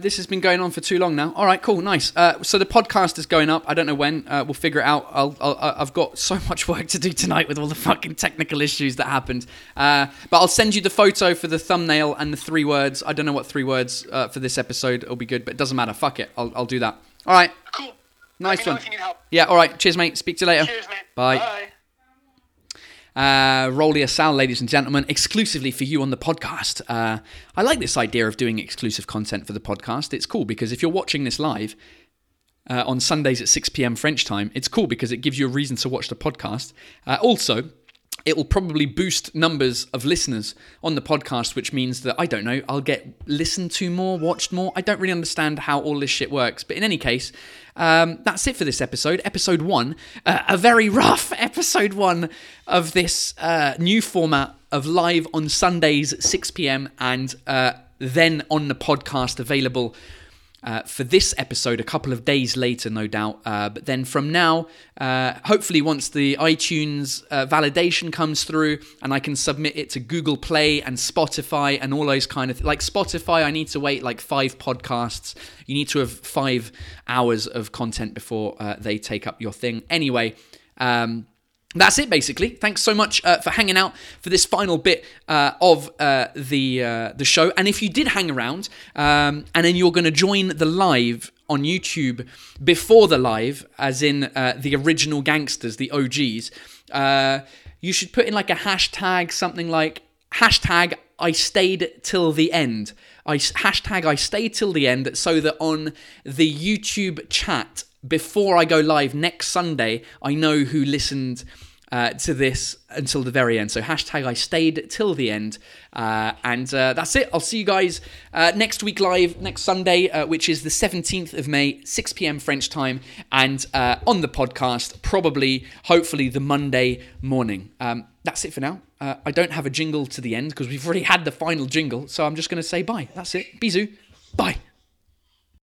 This has been going on for too long now. All right, cool, nice. So the podcast is going up. I don't know when. We'll figure it out. I've got so much work to do tonight with all the fucking technical issues that happened. But I'll send you the photo for the thumbnail and the 3 words. I don't know what 3 words for this episode will be good, but it doesn't matter. Fuck it. I'll do that. All right. Cool. Nice one. Let me know if you need help. Yeah. All right. Cheers, mate. Speak to you later. Cheers, mate. Bye. Bye. Rolly Assal, ladies and gentlemen, exclusively for you on the podcast. I like this idea of doing exclusive content for the podcast. It's cool because if you're watching this live on Sundays at 6 p.m. French time, it's cool because it gives you a reason to watch the podcast. Also, it will probably boost numbers of listeners on the podcast, which means that, I don't know, I'll get listened to more, watched more. I don't really understand how all this shit works. But in any case, that's it for this episode. Episode 1, a very rough episode 1 of this new format of live on Sundays at 6 p.m. and then on the podcast available for this episode a couple of days later, no doubt. But then from now, hopefully once the iTunes validation comes through and I can submit it to Google Play and Spotify and all those kind of things. Like Spotify, I need to wait like 5 podcasts. You need to have 5 hours of content before they take up your thing. Anyway, that's it, basically. Thanks so much for hanging out for this final bit of the show. And if you did hang around, and then you're going to join the live on YouTube before the live, as in the original gangsters, the OGs, you should put in like a hashtag, something like hashtag I stayed till the end. Hashtag I stayed till the end, so that on the YouTube chat, before I go live next Sunday, I know who listened to this until the very end. So hashtag I stayed till the end. And that's it. I'll see you guys next week live, next Sunday, which is the 17th of May, 6 p.m. French time. And on the podcast, probably, hopefully, the Monday morning. That's it for now. I don't have a jingle to the end because we've already had the final jingle. So I'm just going to say bye. That's it. Bisous. Bye.